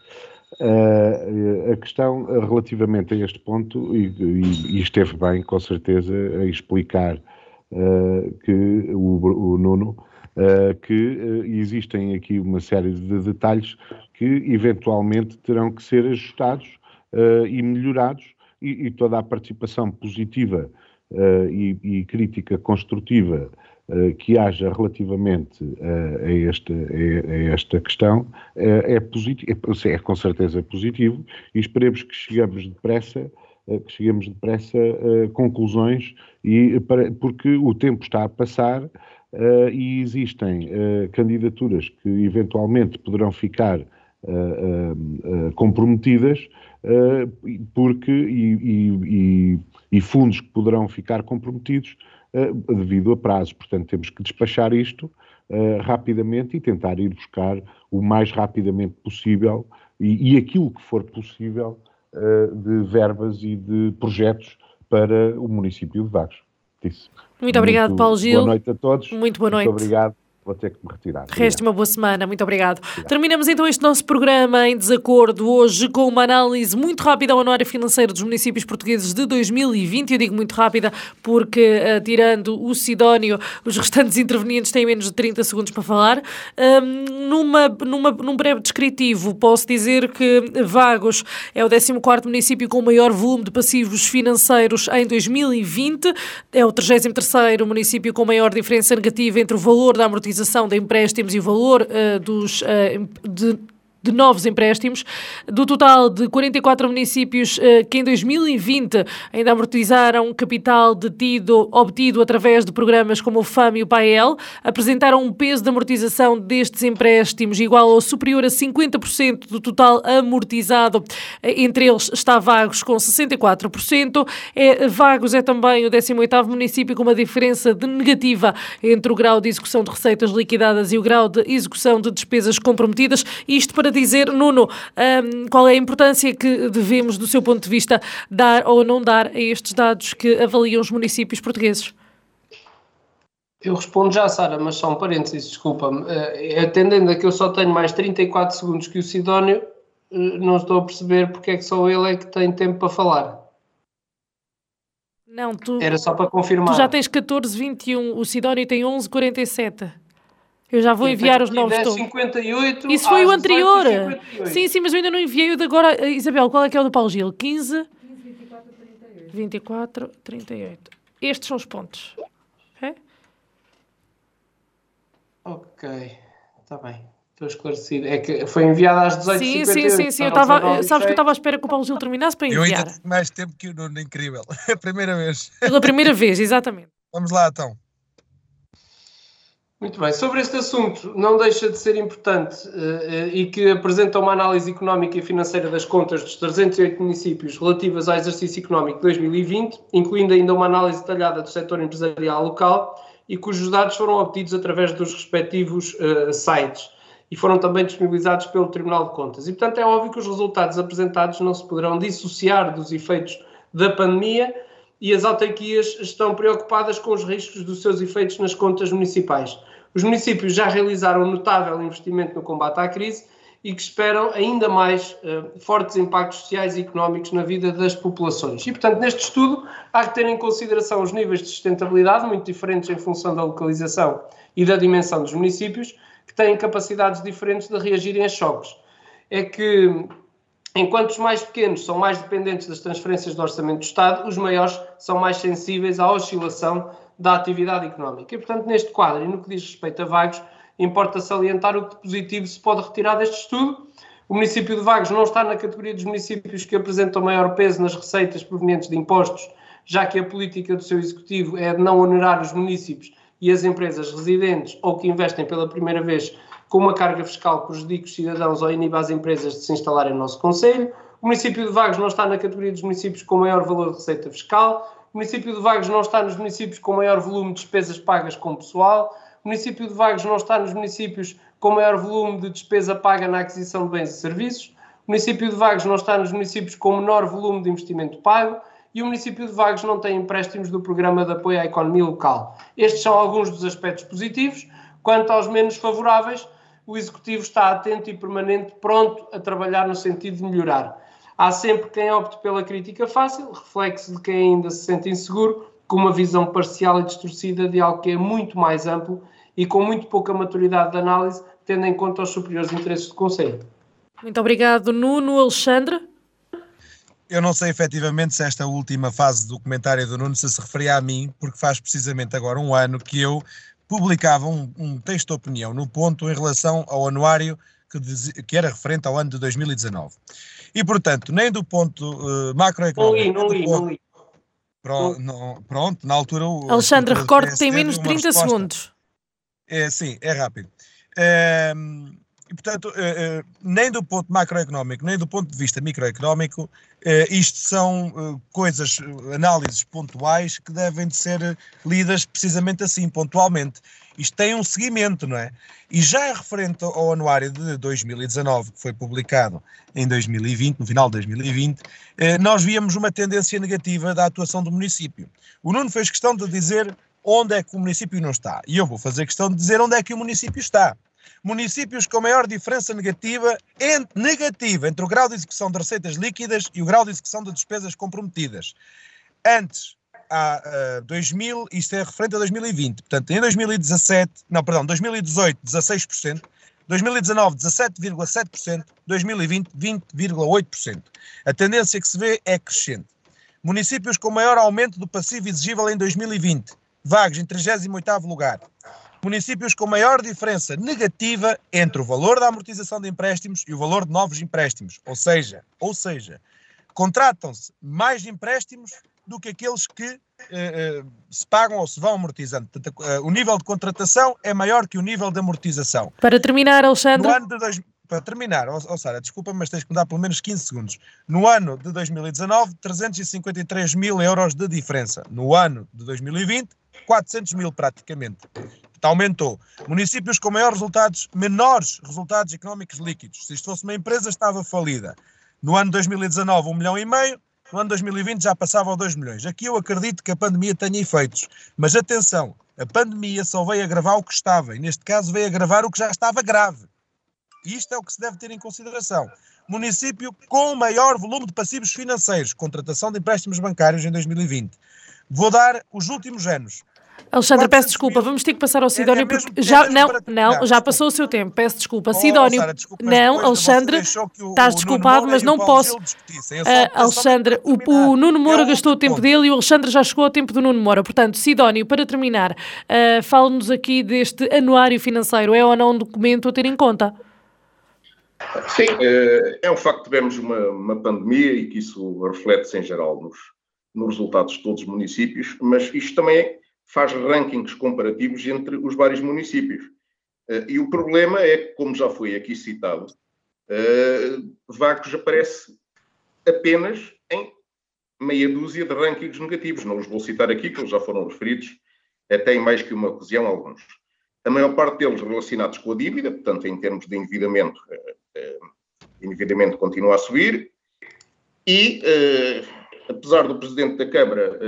Uh, a questão relativamente a este ponto, e, e, e esteve bem, com certeza, a explicar uh, que o, o Nuno, uh, que uh, existem aqui uma série de detalhes que eventualmente terão que ser ajustados uh, e melhorados, e, e toda a participação positiva Uh, e, e crítica construtiva uh, que haja relativamente uh, a, esta, a, a esta questão uh, é, positivo, é, é com certeza positivo, e esperemos que cheguemos depressa, uh, que cheguemos depressa a uh, conclusões, e, para, porque o tempo está a passar uh, e existem uh, candidaturas que eventualmente poderão ficar Uh, uh, comprometidas uh, porque, e, e, e fundos que poderão ficar comprometidos uh, devido a prazo. Portanto, temos que despachar isto uh, rapidamente e tentar ir buscar o mais rapidamente possível e, e aquilo que for possível uh, de verbas e de projetos para o município de Vagos. Isso. Muito obrigado, Paulo Gil. Boa noite a todos. Muito boa noite. Muito obrigado. Vou ter que me retirar. Resta uma boa semana. Muito obrigado. obrigado. Terminamos então este nosso programa Em Desacordo, hoje com uma análise muito rápida ao anuário financeiro dos municípios portugueses de dois mil e vinte. Eu digo muito rápida porque, uh, tirando o Sidónio, os restantes intervenientes têm menos de trinta segundos para falar. Um, numa, numa, num breve descritivo, posso dizer que Vagos é o décimo quarto município com o maior volume de passivos financeiros em dois mil e vinte. É o trigésimo terceiro município com maior diferença negativa entre o valor da amortização de empréstimos e o valor uh, dos, uh, de, de novos empréstimos. Do total de quarenta e quatro municípios uh, que em dois mil e vinte ainda amortizaram capital detido, obtido através de programas como o FAM e o PAEL, apresentaram um peso de amortização destes empréstimos igual ou superior a cinquenta por cento do total amortizado. Entre eles está Vagos com sessenta e quatro por cento. É, Vagos é também o décimo oitavo município com uma diferença de negativa entre o grau de execução de receitas liquidadas e o grau de execução de despesas comprometidas. Isto para dizer, Nuno, um, qual é a importância que devemos, do seu ponto de vista, dar ou não dar a estes dados que avaliam os municípios portugueses? Eu respondo já, Sara, mas só um parênteses, desculpa-me. Uh, atendendo a que eu só tenho mais trinta e quatro segundos que o Sidónio, uh, não estou a perceber porque é que só ele é que tem tempo para falar. Não, tu... Era só para confirmar. Tu já tens catorze, vinte e um, o Sidónio tem onze, quarenta e sete. Eu já vou enviar os novos todos. cinquenta e oito, isso foi o anterior. cinquenta e oito. Sim, sim, mas eu ainda não enviei o de agora. Isabel, qual é que é o do Paulo Gil? quinze, vinte e quatro, trinta e oito. vinte e quatro, trinta e oito. Estes são os pontos. Ok? Ok, está bem. Estou esclarecido. É que foi enviado às dezoito horas e cinquenta e oito. Sim, sim, sim, sim. Eu tava, sabes que eu estava à espera que o Paulo Gil terminasse para enviar. Eu ainda tenho mais tempo que o Nuno, incrível. É a primeira vez. Pela primeira vez, exatamente. Vamos lá, então. Muito bem. Sobre este assunto, não deixa de ser importante uh, e que apresenta uma análise económica e financeira das contas dos trezentos e oito municípios relativas ao exercício económico de dois mil e vinte, incluindo ainda uma análise detalhada do setor empresarial local e cujos dados foram obtidos através dos respectivos uh, sites e foram também disponibilizados pelo Tribunal de Contas. E, portanto, é óbvio que os resultados apresentados não se poderão dissociar dos efeitos da pandemia, e as autarquias estão preocupadas com os riscos dos seus efeitos nas contas municipais. Os municípios já realizaram um notável investimento no combate à crise e que esperam ainda mais uh, fortes impactos sociais e económicos na vida das populações. E, portanto, neste estudo há que ter em consideração os níveis de sustentabilidade, muito diferentes em função da localização e da dimensão dos municípios, que têm capacidades diferentes de reagirem a choques. É que... Enquanto os mais pequenos são mais dependentes das transferências do Orçamento do Estado, os maiores são mais sensíveis à oscilação da atividade económica. E, portanto, neste quadro, e no que diz respeito a Vagos, importa salientar o que de positivo se pode retirar deste estudo. O município de Vagos não está na categoria dos municípios que apresentam maior peso nas receitas provenientes de impostos, já que a política do seu executivo é de não onerar os municípios e as empresas residentes ou que investem pela primeira vez com uma carga fiscal que prejudica os cidadãos ou inibe as empresas de se instalarem no nosso concelho. O município de Vagos não está na categoria dos municípios com maior valor de receita fiscal. O município de Vagos não está nos municípios com maior volume de despesas pagas com pessoal. O município de Vagos não está nos municípios com maior volume de despesa paga na aquisição de bens e serviços. O município de Vagos não está nos municípios com menor volume de investimento pago. e o município de Vagos não tem empréstimos do Programa de Apoio à Economia Local. Estes são alguns dos aspectos positivos. Quanto aos menos favoráveis, o Executivo está atento e permanente, pronto a trabalhar no sentido de melhorar. Há sempre quem opte pela crítica fácil, reflexo de quem ainda se sente inseguro, com uma visão parcial e distorcida de algo que é muito mais amplo e com muito pouca maturidade de análise, tendo em conta os superiores interesses do Conselho. Muito obrigado, Nuno. Alexandre? Eu não sei efetivamente se esta última fase do comentário do Nuno se se referia a mim, porque faz precisamente agora um ano que eu publicava um, um texto de opinião no Ponto em relação ao anuário que, diz, que era referente ao ano de dois mil e dezanove. E, portanto, nem do ponto uh, macroeconómico... Não li, não li, ponto, não li. Pro, não, pronto, na altura... O, Alexandre, recordo que tem menos de trinta resposta. Segundos. É, sim, é rápido. É, e, portanto, é, nem do ponto macroeconómico, nem do ponto de vista microeconómico, é, isto são é, coisas, análises pontuais que devem de ser lidas precisamente assim, pontualmente. Isto tem um seguimento, não é? E já referente ao anuário de dois mil e dezanove, que foi publicado em dois mil e vinte, no final de dois mil e vinte, é, nós víamos uma tendência negativa da atuação do município. O Nuno fez questão de dizer onde é que o município não está, e eu vou fazer questão de dizer onde é que o município está. Municípios com maior diferença negativa entre, negativa entre o grau de execução de receitas líquidas e o grau de execução de despesas comprometidas. Antes, há uh, dois mil, isto é referente a dois mil e vinte, portanto, em dois mil e dezassete, não, perdão, dois mil e dezoito, dezasseis por cento, dois mil e dezanove, dezassete vírgula sete por cento, dois mil e vinte, vinte vírgula oito por cento. A tendência que se vê é crescente. Municípios com maior aumento do passivo exigível em dois mil e vinte, Vagos em trigésimo oitavo lugar. Municípios com maior diferença negativa entre o valor da amortização de empréstimos e o valor de novos empréstimos, ou seja, ou seja, contratam-se mais empréstimos do que aqueles que eh, se pagam ou se vão amortizando. Portanto, o nível de contratação é maior que o nível de amortização. Para terminar, Alexandre... No ano de dois, para terminar, oh, oh, Sara, desculpa, mas tens que me dar pelo menos quinze segundos. No ano de dois mil e dezanove, trezentos e cinquenta e três mil euros de diferença. No ano de dois mil e vinte, quatrocentos mil praticamente, aumentou. Municípios com maiores resultados, menores resultados económicos líquidos. Se isto fosse uma empresa, estava falida. No ano de dois mil e dezanove, um milhão e meio, no ano de dois mil e vinte já passava a dois milhões. Aqui eu acredito que a pandemia tenha efeitos, mas atenção, a pandemia só veio agravar o que estava, e neste caso veio agravar o que já estava grave. Isto é o que se deve ter em consideração. Município com maior volume de passivos financeiros, contratação de empréstimos bancários em dois mil e vinte. Vou dar os últimos anos. Alexandre, peço desculpa, mil... vamos ter que passar ao Sidónio, é, é mesmo, porque já, é não, não, já passou o seu tempo, peço desculpa. Oh, Sidónio, Sara, não, Alexandre, o, estás o desculpado, Moura, mas não posso. Uh, Alexandre, o, o Nuno Moura é gastou o tempo ponto. dele e o Alexandre já chegou ao tempo do Nuno Moura. Portanto, Sidónio, para terminar, uh, fale-nos aqui deste anuário financeiro, é ou não um documento a ter em conta? Sim, é um facto que tivemos uma, uma pandemia e que isso reflete-se em geral nos, nos resultados de todos os municípios, mas isto também faz rankings comparativos entre os vários municípios. E o problema é que, como já foi aqui citado, Vagos aparece apenas em meia dúzia de rankings negativos. Não os vou citar aqui, que eles já foram referidos, até em mais que uma ocasião alguns. A maior parte deles relacionados com a dívida, portanto, em termos de endividamento, o endividamento continua a subir. E, apesar do Presidente da Câmara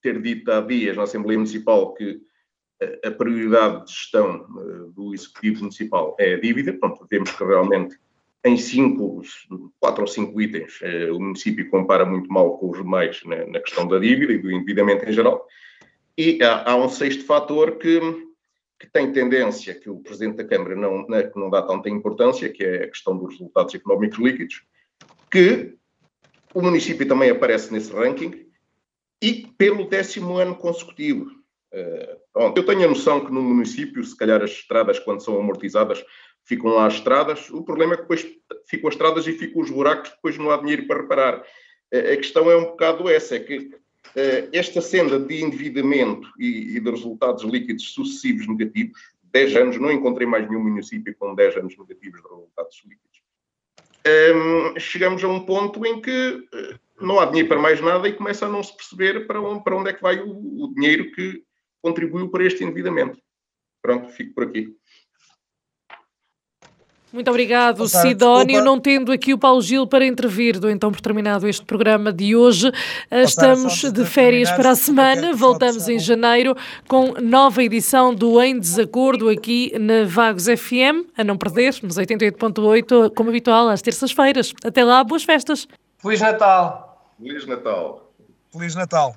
ter dito há dias na Assembleia Municipal que a prioridade de gestão do Executivo Municipal é a dívida, pronto, vemos que realmente em cinco, quatro ou cinco itens o município compara muito mal com os demais na questão da dívida e do endividamento em geral. E há um sexto fator que, que tem tendência, que o Presidente da Câmara não, não dá tanta importância, que é a questão dos resultados económicos líquidos, que o município também aparece nesse ranking, e pelo décimo ano consecutivo. Uh, eu tenho a noção que no município, se calhar as estradas, quando são amortizadas, ficam lá as estradas. O problema é que depois ficam as estradas e ficam os buracos, depois não há dinheiro para reparar. Uh, a questão é um bocado essa, é que uh, esta senda de endividamento e, e de resultados líquidos sucessivos negativos, dez anos, não encontrei mais nenhum município com dez anos negativos de resultados líquidos. Um, chegamos a um ponto em que... Uh, não há dinheiro para mais nada e começa a não se perceber para onde, para onde é que vai o, o dinheiro que contribuiu para este endividamento. Pronto, fico por aqui. Muito obrigado, Sidónio. Não tendo aqui o Paulo Gil para intervir, dou então por terminado este programa de hoje. Estamos de férias para a semana, voltamos em janeiro com nova edição do Em Desacordo aqui na Vagos F M, a não perder, nos oitenta e oito ponto oito, como habitual, às terças-feiras. Até lá, boas festas. Feliz Natal. Feliz Natal. Feliz Natal.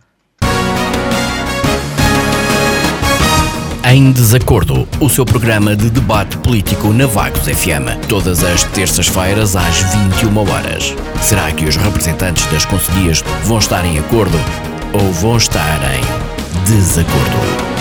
Em Desacordo, o seu programa de debate político na Vagos F M, todas as terças-feiras às vinte e uma horas. Será que os representantes das concelhias vão estar em acordo ou vão estar em desacordo?